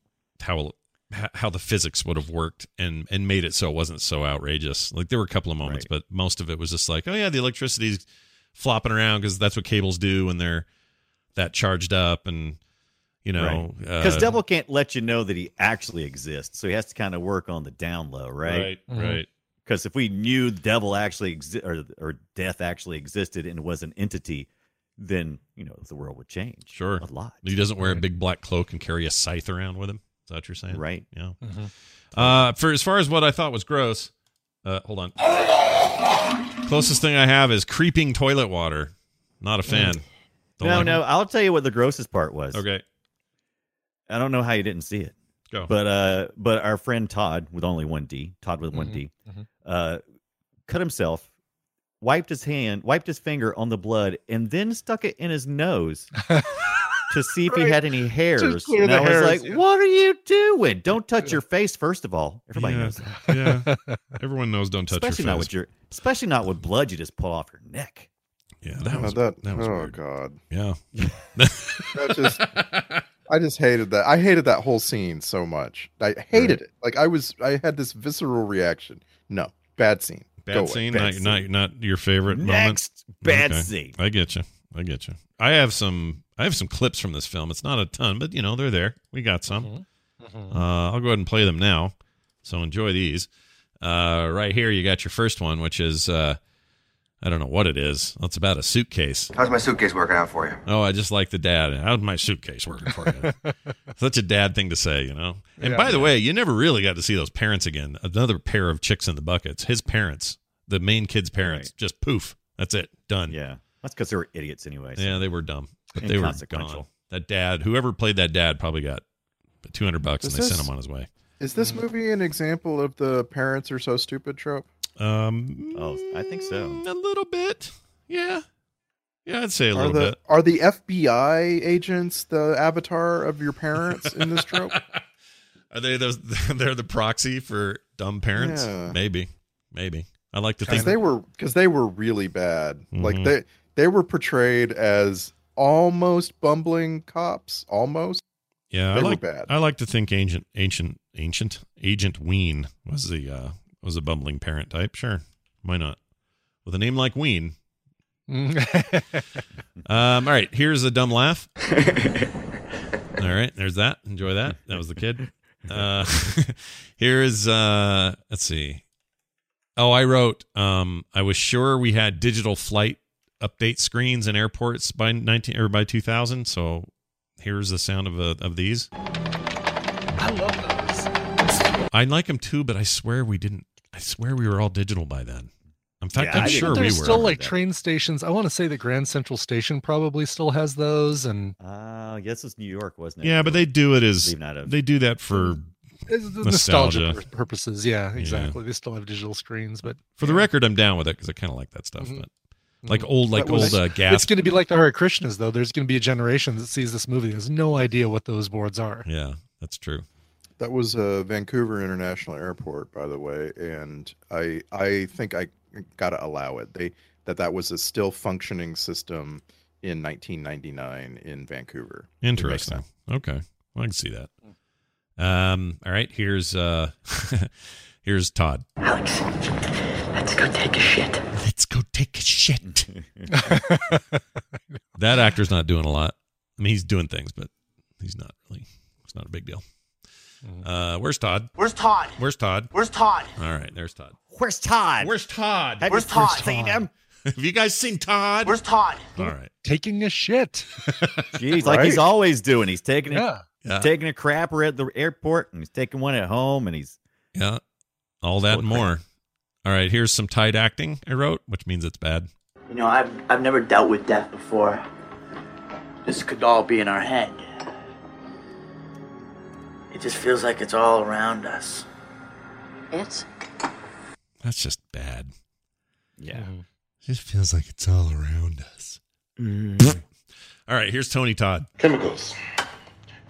how the physics would have worked and made it so it wasn't so outrageous. Like there were a couple of moments, but most of it was just like, oh yeah, the electricity's flopping around because that's what cables do when they're that charged up and. You know, because Devil can't let you know that he actually exists, so he has to kind of work on the down low, right? Right, right. Because if we knew Devil actually or Death actually existed and was an entity, then you know the world would change. Sure, a lot. He doesn't wear a big black cloak and carry a scythe around with him. Is that what you're saying? Right. Yeah. Mm-hmm. For as far as what I thought was gross, hold on. Closest thing I have is creeping toilet water. Not a fan. No. I'll tell you what the grossest part was. Okay. I don't know how you didn't see it, but our friend Todd with only one D, cut himself, wiped his finger on the blood, and then stuck it in his nose to see if he had any hairs. And I was like, "What are you doing? Don't touch your face, first of all." Everybody knows that. Yeah, everyone knows. Don't touch your face, especially not with blood you just pull off your neck. Yeah, that was weird. God. Yeah, I just hated that. I hated that whole scene so much. I hated it. Like I had this visceral reaction. No, bad scene. Not your favorite moment. Next bad scene. I get you. I have some clips from this film. It's not a ton, but you know, they're there. We got some. I'll go ahead and play them now. So enjoy these. Right here, you got your first one, which is, I don't know what it is. It's about a suitcase. How's my suitcase working out for you? Oh, I just like the dad. How's my suitcase working for you? Such a dad thing to say, you know? And by the way, you never really got to see those parents again. Another pair of chicks in the buckets. His parents, the main kid's parents, just poof. That's it. Done. Yeah. That's because they were idiots anyway. So. Yeah, they were dumb. But they were gone. That dad, whoever played that dad probably got $200 and they sent him on his way. Is this movie an example of the parents are so stupid trope? I think so. A little bit, yeah. I'd say a little bit. Are the FBI agents the avatar of your parents in this trope? Are they those? They're the proxy for dumb parents. Yeah. Maybe. I like to think because they were really bad. Mm-hmm. Like they were portrayed as almost bumbling cops. Almost. Yeah, they were bad. I like to think ancient Agent Ween was the. Was a bumbling parent type. Sure. Why not? With a name like Ween. All right. Here's a dumb laugh. All right. There's that. Enjoy that. That was the kid. Here is, let's see. Oh, I wrote, I was sure we had digital flight update screens in airports by 2000. So here's the sound of these. I love those. I like them too, but I swear we didn't. I swear we were all digital by then. In fact, I'm sure we were. There's still like train stations. I want to say the Grand Central Station probably still has those. And I guess it's New York, wasn't it? Yeah, but they do it as they do that for nostalgia purposes. Yeah, exactly. Yeah. They still have digital screens, but for the record, I'm down with it because I kind of like that stuff. Mm-hmm. But like old gas. It's going to be like the Hare Krishnas though. There's going to be a generation that sees this movie has no idea what those boards are. Yeah, that's true. That was Vancouver International Airport, by the way, and I think I gotta allow it. That was a still functioning system in 1999 in Vancouver. Interesting. Okay, well, I can see that. All right, here's here's Todd. Alex, let's go take a shit. That actor's not doing a lot. I mean, he's doing things, but he's not really. It's not a big deal. Where's Todd? Where's Todd? All right, there's Todd. Where's Todd? Have you seen him? Have you guys seen Todd? Where's Todd? All right, taking a shit. Jeez, like he's always doing. He's taking a crapper at the airport, and he's taking one at home, and he's all that and more. All right, here's some tight acting I wrote, which means it's bad. You know, I've never dealt with death before. This could all be in our head. It just feels like it's all around us. That's just bad. Yeah. It just feels like it's all around us. Mm. All right, here's Tony Todd. Chemicals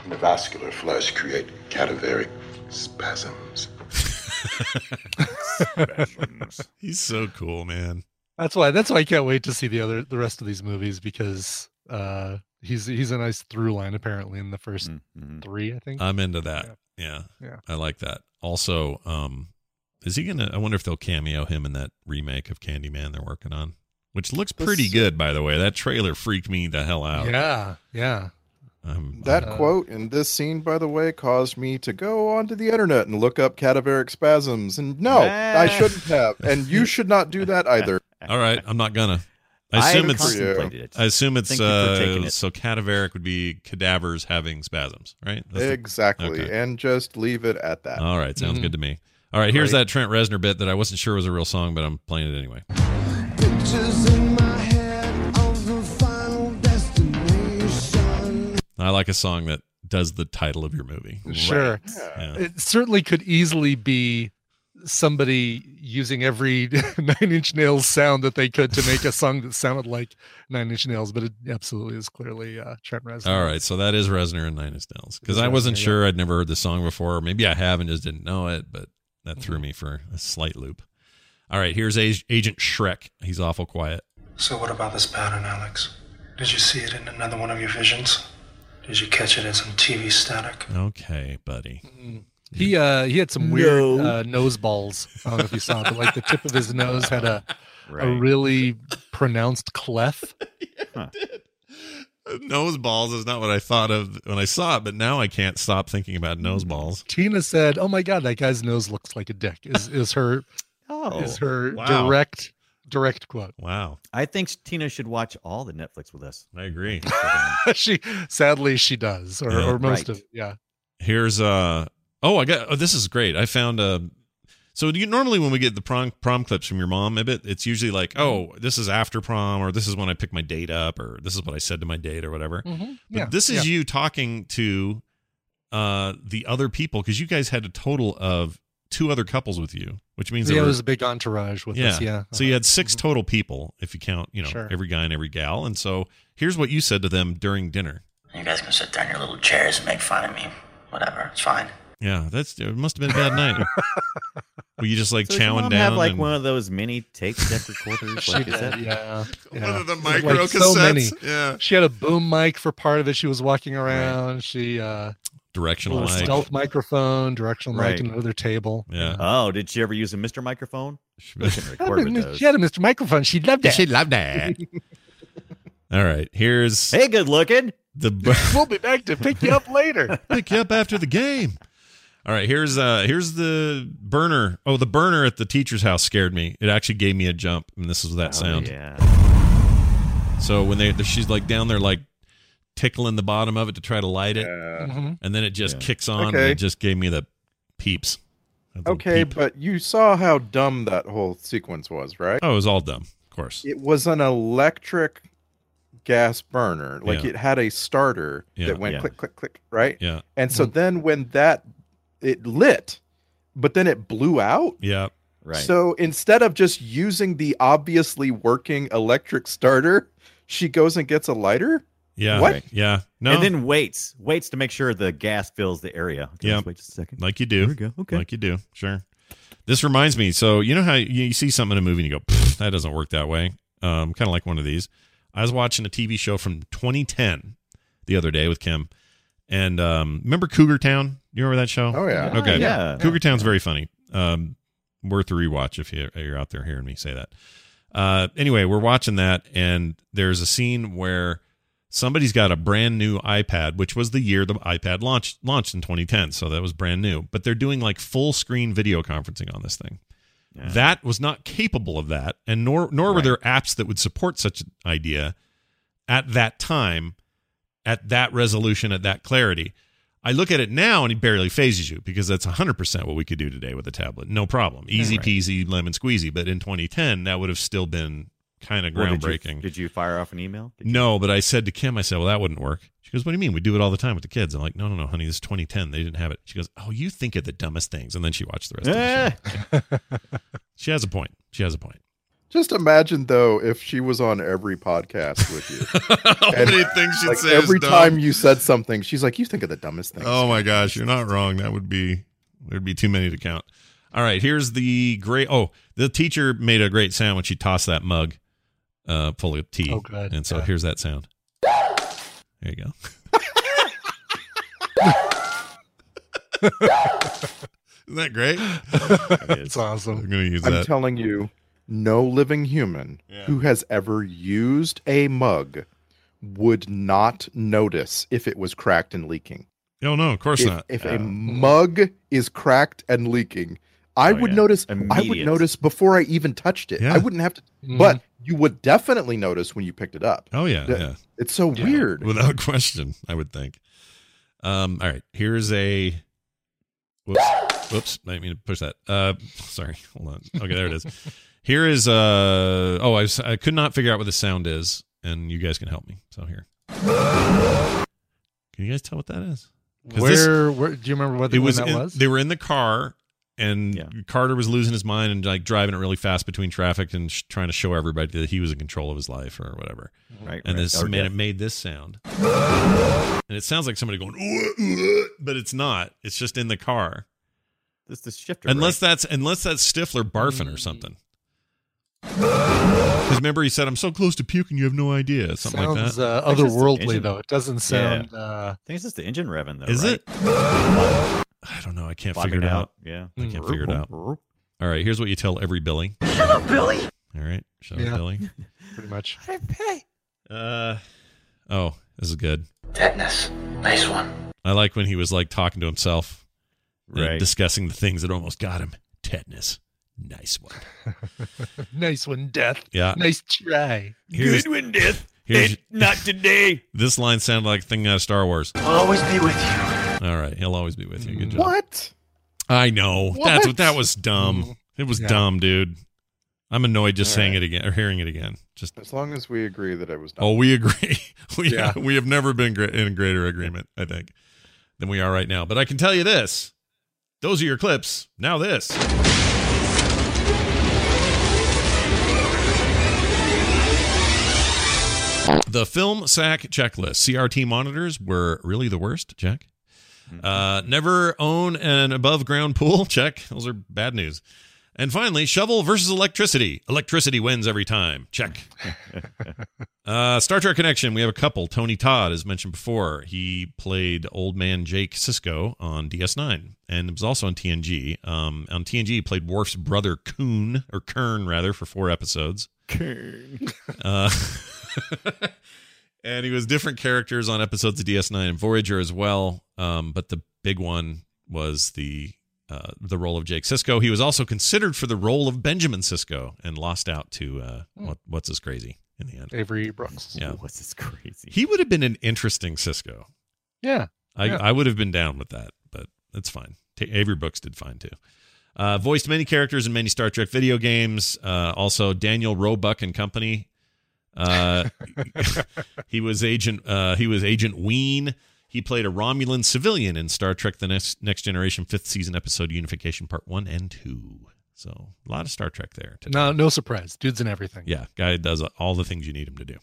in the vascular flesh create cadaveric Spasms. Spasms. He's so cool, man. That's why I can't wait to see the rest of these movies, because he's a nice through line apparently in the first three, I think. I'm into that. Yeah. I like that. Also, I wonder if they'll cameo him in that remake of Candyman they're working on, which looks pretty good, by the way. That trailer freaked me the hell out. Yeah. That quote in this scene, by the way, caused me to go onto the internet and look up cadaveric spasms. And no, I shouldn't have. And you should not do that either. All right, I'm not gonna. I assume it's so cadaveric would be cadavers having spasms, right? Exactly, and just leave it at that. All right, sounds good to me. All right, here's that Trent Reznor bit that I wasn't sure was a real song, but I'm playing it anyway. Pictures in my head of the final destination. I like a song that does the title of your movie. Sure. Yeah. It certainly could easily be somebody using every Nine Inch Nails sound that they could to make a song that sounded like Nine Inch Nails, but it absolutely is clearly Trent Reznor. All right, so that is Reznor and Nine Inch Nails, because I wasn't sure. I'd never heard the song before. Maybe I have and just didn't know it, but that threw me for a slight loop. All right, here's Agent Shrek. He's awful quiet. So what about this pattern, Alex? Did you see it in another one of your visions? Did you catch it as some TV static? Okay, buddy. He had some weird nose balls. I don't know if you saw it, but like the tip of his nose had a really pronounced cleft. Nose balls is not what I thought of when I saw it, but now I can't stop thinking about nose balls. Tina said, "Oh my God, that guy's nose looks like a dick." Is her direct quote. Wow. I think Tina should watch all the Netflix with us. I agree. She does, or most of it. Yeah. Here's this is great. I found so do you normally when we get the prom clips from your mom, it's usually like, oh, this is after prom, or this is when I picked my date up, or this is what I said to my date, or whatever. Mm-hmm. But this is you talking to the other people, because you guys had a total of 2 other couples with you, which means there was a big entourage with us. Yeah. So you had 6 total people if you count, every guy and every gal. And so here's what you said to them during dinner. You guys can sit down in your little chairs and make fun of me. Whatever, it's fine. Yeah, it must have been a bad night. Were you just like chowing down? Have like one of those mini tape deck recorders? Like, yeah. One of the micro cassettes. So yeah, she had a boom mic for part of it. She was walking around. Right. She directional mic, stealth microphone, directional mic, and another table. Yeah. Oh, did she ever use a Mr. Microphone? She had a Mr. Microphone. She loved it. All right, here's hey, good looking. We'll be back to pick you up later. Pick you up after the game. All right, here's the burner. Oh, the burner at the teacher's house scared me. It actually gave me a jump, and this is that sound. Yeah. So when she's like down there, like tickling the bottom of it to try to light it, and then it just kicks on. Okay. And it just gave me the peeps. But you saw how dumb that whole sequence was, right? Oh, it was all dumb, of course. It was an electric gas burner, like it had a starter that went click, click, click, right? Yeah. And so then when it lit, but then it blew out. Yeah. Right. So instead of just using the obviously working electric starter, she goes and gets a lighter. Yeah. What? Right. Yeah. No. And then waits to make sure the gas fills the area. Okay, yeah. Wait just a second. Like you do. Here we go. Okay. Like you do. Sure. This reminds me. So you know how you see something in a movie and you go, that doesn't work that way. Kind of like one of these. I was watching a TV show from 2010 the other day with Kim. And remember Cougar Town? You remember that show? Oh, yeah. Okay. Yeah. Cougar Town's very funny. Worth a rewatch if you're out there hearing me say that. Anyway, we're watching that, and there's a scene where somebody's got a brand new iPad, which was the year the iPad launched in 2010, so that was brand new. But they're doing like full-screen video conferencing on this thing. Yeah. That was not capable of that, and nor were there apps that would support such an idea at that time, at that resolution, at that clarity. I look at it now and it barely phases you, because that's 100% what we could do today with a tablet. No problem. Easy peasy, lemon squeezy. But in 2010, that would have still been kind of groundbreaking. Did you fire off an email? No, but I said to Kim, well, that wouldn't work. She goes, what do you mean? We do it all the time with the kids. I'm like, no, honey, this is 2010. They didn't have it. She goes, oh, you think of the dumbest things. And then she watched the rest of the show. She has a point. Just imagine, though, if she was on every podcast with you. Every time you said something, she's like, you think of the dumbest things. Oh, my gosh. You're not wrong. That would be There'd be too many to count. All right, here's the great... Oh, the teacher made a great sound when she tossed that mug full of tea. Oh, good. And so here's that sound. There you go. Isn't that great? It's awesome. I'm going to use that. I'm telling you, no living human who has ever used a mug would not notice if it was cracked and leaking. Oh, no, of course not. If a mug is cracked and leaking, I would notice. I would notice before I even touched it. Yeah. I wouldn't have to, but you would definitely notice when you picked it up. Oh yeah, it's so weird. Without question, I would think. All right, here's a. Whoops! I didn't mean to push that. Sorry. Hold on. Okay, there it is. Here is Oh, I could not figure out what the sound is, and you guys can help me. So here. Can you guys tell what that is? Where do you remember what that was? They were in the car. And Carter was losing his mind and like driving it really fast between traffic and trying to show everybody that he was in control of his life or whatever. Right. And this man made this sound, and it sounds like somebody going, but it's not. It's just in the car. It's the shifter. Unless that's Stifler barfing or something. Because remember he said, "I'm so close to puking, you have no idea." Something sounds, like that. Otherworldly though. It doesn't sound. Yeah. I think it's just the engine revving though. Is it? I don't know. I can't figure it out. Yeah. I can't figure it out. All right. Here's what you tell every Billy. Shut up, Billy. All right. Shut up, Billy. Pretty much. I didn't pay. Oh, this is good. Tetanus. Nice one. I like when he was like talking to himself. Right. Discussing the things that almost got him. Tetanus. Nice one. Nice one, Death. Yeah. Nice try. Good one, Death. Not today. This line sounded like a thing out of Star Wars. I'll always be with you. All right, he'll always be with you. Good job. What? I know. That was dumb. It was dumb, dude. I'm annoyed just saying it again or hearing it again. Just as long as we agree that it was dumb. Oh, we agree. We have never been in greater agreement, I think, than we are right now. But I can tell you this. Those are your clips. Now this. The Filmsack checklist. CRT monitors were really the worst, Jack. Never own an above ground pool. Check. Those are bad news. And finally, shovel versus electricity. Electricity wins every time. Check. Star Trek Connection. We have a couple. Tony Todd, as mentioned before, he played old man Jake Sisko on DS9, and it was also on TNG. On TNG, he played Worf's brother Kern, for 4 episodes. Kern. And he was different characters on episodes of DS9 and Voyager as well. But the big one was the role of Jake Sisko. He was also considered for the role of Benjamin Sisko and lost out to what's his crazy in the end. Avery Brooks. Yeah, what's his crazy? He would have been an interesting Sisko. Yeah, I would have been down with that, but that's fine. Avery Brooks did fine too. Voiced many characters in many Star Trek video games. Also Daniel Roebuck and company. He was Agent Ween. He played a Romulan civilian in Star Trek The Next Generation 5th season episode Unification Part 1 and 2. So a lot of Star Trek there. Today. No surprise. Dude's in everything. Yeah, guy does all the things you need him to do.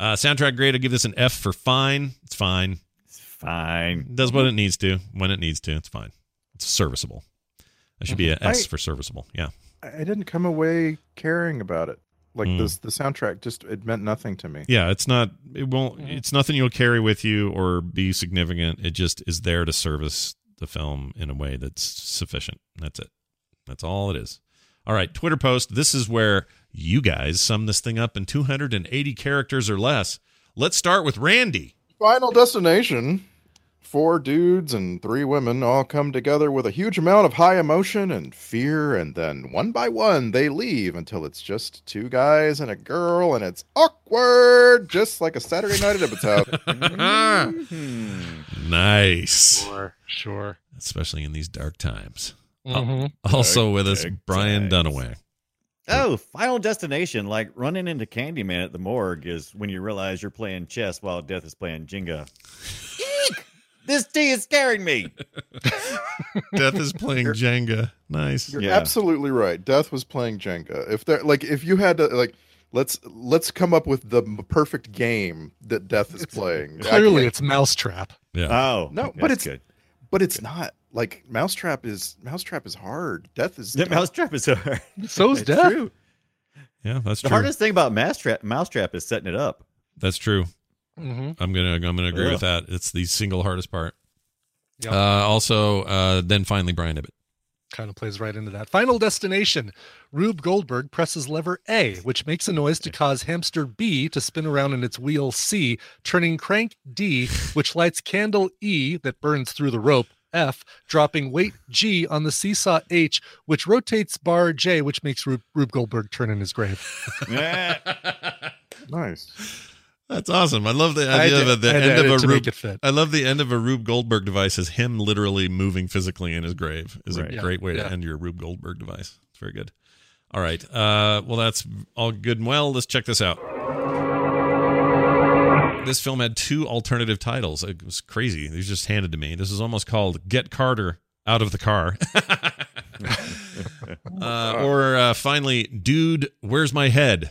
Soundtrack grade, I'll give this an F for fine. It's fine. It's fine. Does what it needs to. When it needs to. It's fine. It's serviceable. That should be an S for serviceable. Yeah. I didn't come away caring about it. Like the soundtrack just it meant nothing to me. Yeah, it's nothing you'll carry with you or be significant. It just is there to service the film in a way that's sufficient. That's it. That's all it is. All right, Twitter post. This is where you guys sum this thing up in 280 characters or less. Let's start with Randy. Final Destination. 4 dudes and 3 women all come together with a huge amount of high emotion and fear, and then one by one they leave until it's just 2 guys and a girl, and it's awkward, just like a Saturday night at Ibbott's house. Mm-hmm. Nice. Sure. Especially in these dark times. Mm-hmm. Also with us, Brian Dunaway. Oh, Final Destination, like running into Candyman at the morgue is when you realize you're playing chess while Death is playing Jenga. This tea is scaring me. Death is playing Jenga. Nice. You're absolutely right. Death was playing Jenga. If you had to let's come up with the perfect game that Death is playing. Clearly, it's Mousetrap. Yeah. Oh, no, but it's good. But it's not like Mousetrap is hard. Death is the Mousetrap is hard. So is Death. True. Yeah, that's true. The hardest thing about Mousetrap is setting it up. That's true. Mm-hmm. I'm gonna agree with that. It's the single hardest part. Yep. Then finally Brian Ibbett. Kind of plays right into that. Final Destination. Rube Goldberg presses lever A, which makes a noise to cause hamster B to spin around in its wheel C, turning crank D, which lights candle E that burns through the rope, F, dropping weight G on the seesaw H, which rotates bar J, which makes Rube Goldberg turn in his grave. Nice. That's awesome. I love the idea of the end of a Rube. I love the end of a Rube Goldberg device is him literally moving physically in his grave. Is a great way to end your Rube Goldberg device. It's very good. All right. Well, that's all good and well. Let's check this out. This film had two alternative titles. It was crazy. They just handed to me. This is almost called Get Carter Out of the Car. Finally, Dude, Where's My Head?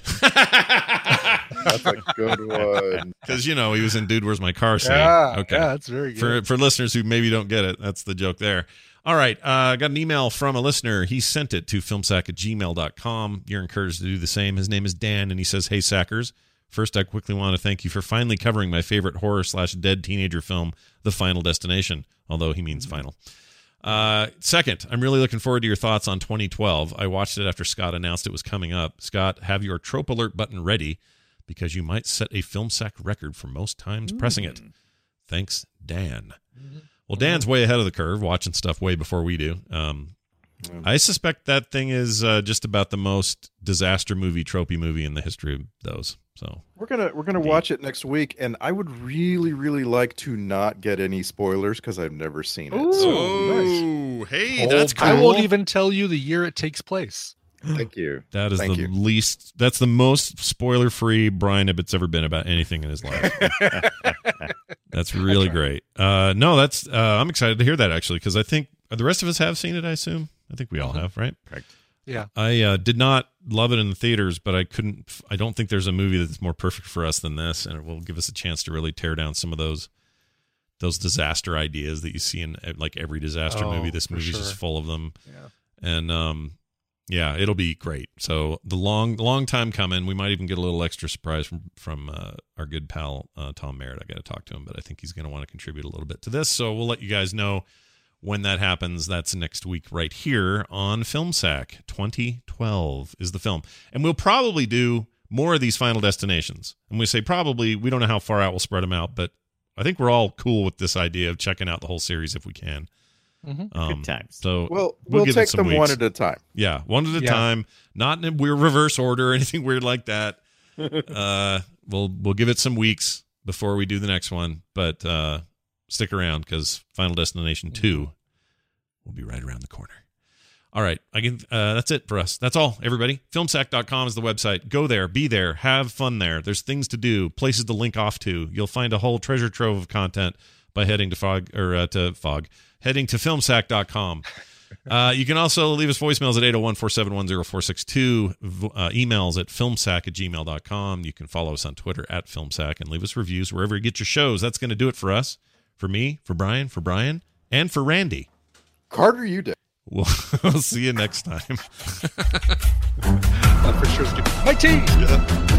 That's a good one. Because, you know, he was in Dude, Where's My Car? Scene. Yeah, okay. Yeah, that's very good. For listeners who maybe don't get it, that's the joke there. All right. I got an email from a listener. He sent it to filmsack@gmail.com. You're encouraged to do the same. His name is Dan, and he says, "Hey, Sackers. First, I quickly want to thank you for finally covering my favorite horror/dead teenager film, The Final Destination," although he means final. Second, I'm really looking forward to your thoughts on 2012. I watched it after Scott announced it was coming up. Scott, have your trope alert button ready, because you might set a FilmSack record for most times pressing it. Thanks, Dan. Well, Dan's way ahead of the curve, watching stuff way before we do. I suspect that thing is just about the most disaster movie, tropey movie in the history of those. So we're gonna watch it next week, and I would really, really like to not get any spoilers because I've never seen it. Ooh, so nice. Hey, that's cool. I won't even tell you the year it takes place. Thank you. That is that's the most spoiler-free Brian Ibbett's ever been about anything in his life. That's really great. I'm excited to hear that, actually, because I think the rest of us have seen it, I assume. I think we all have, right? Correct. Yeah. I did not love it in the theaters, but I don't think there's a movie that's more perfect for us than this, and it will give us a chance to really tear down some of those disaster ideas that you see in like every disaster movie. This movie's just full of them. Yeah. And yeah, it'll be great. So the long time coming. We might even get a little extra surprise from our good pal Tom Merritt. I got to talk to him, but I think he's going to want to contribute a little bit to this. So we'll let you guys know when that happens. That's next week right here on FilmSack. 2012 is the film, and we'll probably do more of these Final Destinations. And we say probably. We don't know how far out we'll spread them out, but I think we're all cool with this idea of checking out the whole series if we can. Mm-hmm. Good times. So we'll give take them weeks. One at a time. Yeah, one at a time. Not in weird reverse order or anything weird like that. We'll give it some weeks before we do the next one, but stick around because Final Destination 2 will be right around the corner. All right, that's it for us. That's all, everybody. Filmsack.com is the website. Go there, be there, have fun there. There's things to do, places to link off to. You'll find a whole treasure trove of content by heading to heading to filmsack.com. You can also leave us voicemails at 801-471-0462, emails at filmsack@gmail.com. You can follow us on Twitter at filmsack and leave us reviews wherever you get your shows. That's going to do it for us, for me, for Brian, and for Randy. Carter, you did. We'll see you next time. For sure. My team. Yeah.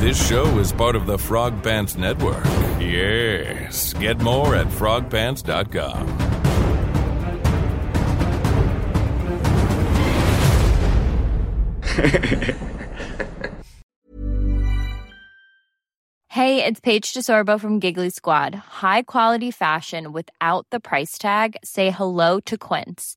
This show is part of the Frog Pants Network. Yes. Get more at frogpants.com. Hey, it's Paige DeSorbo from Giggly Squad. High quality fashion without the price tag. Say hello to Quince.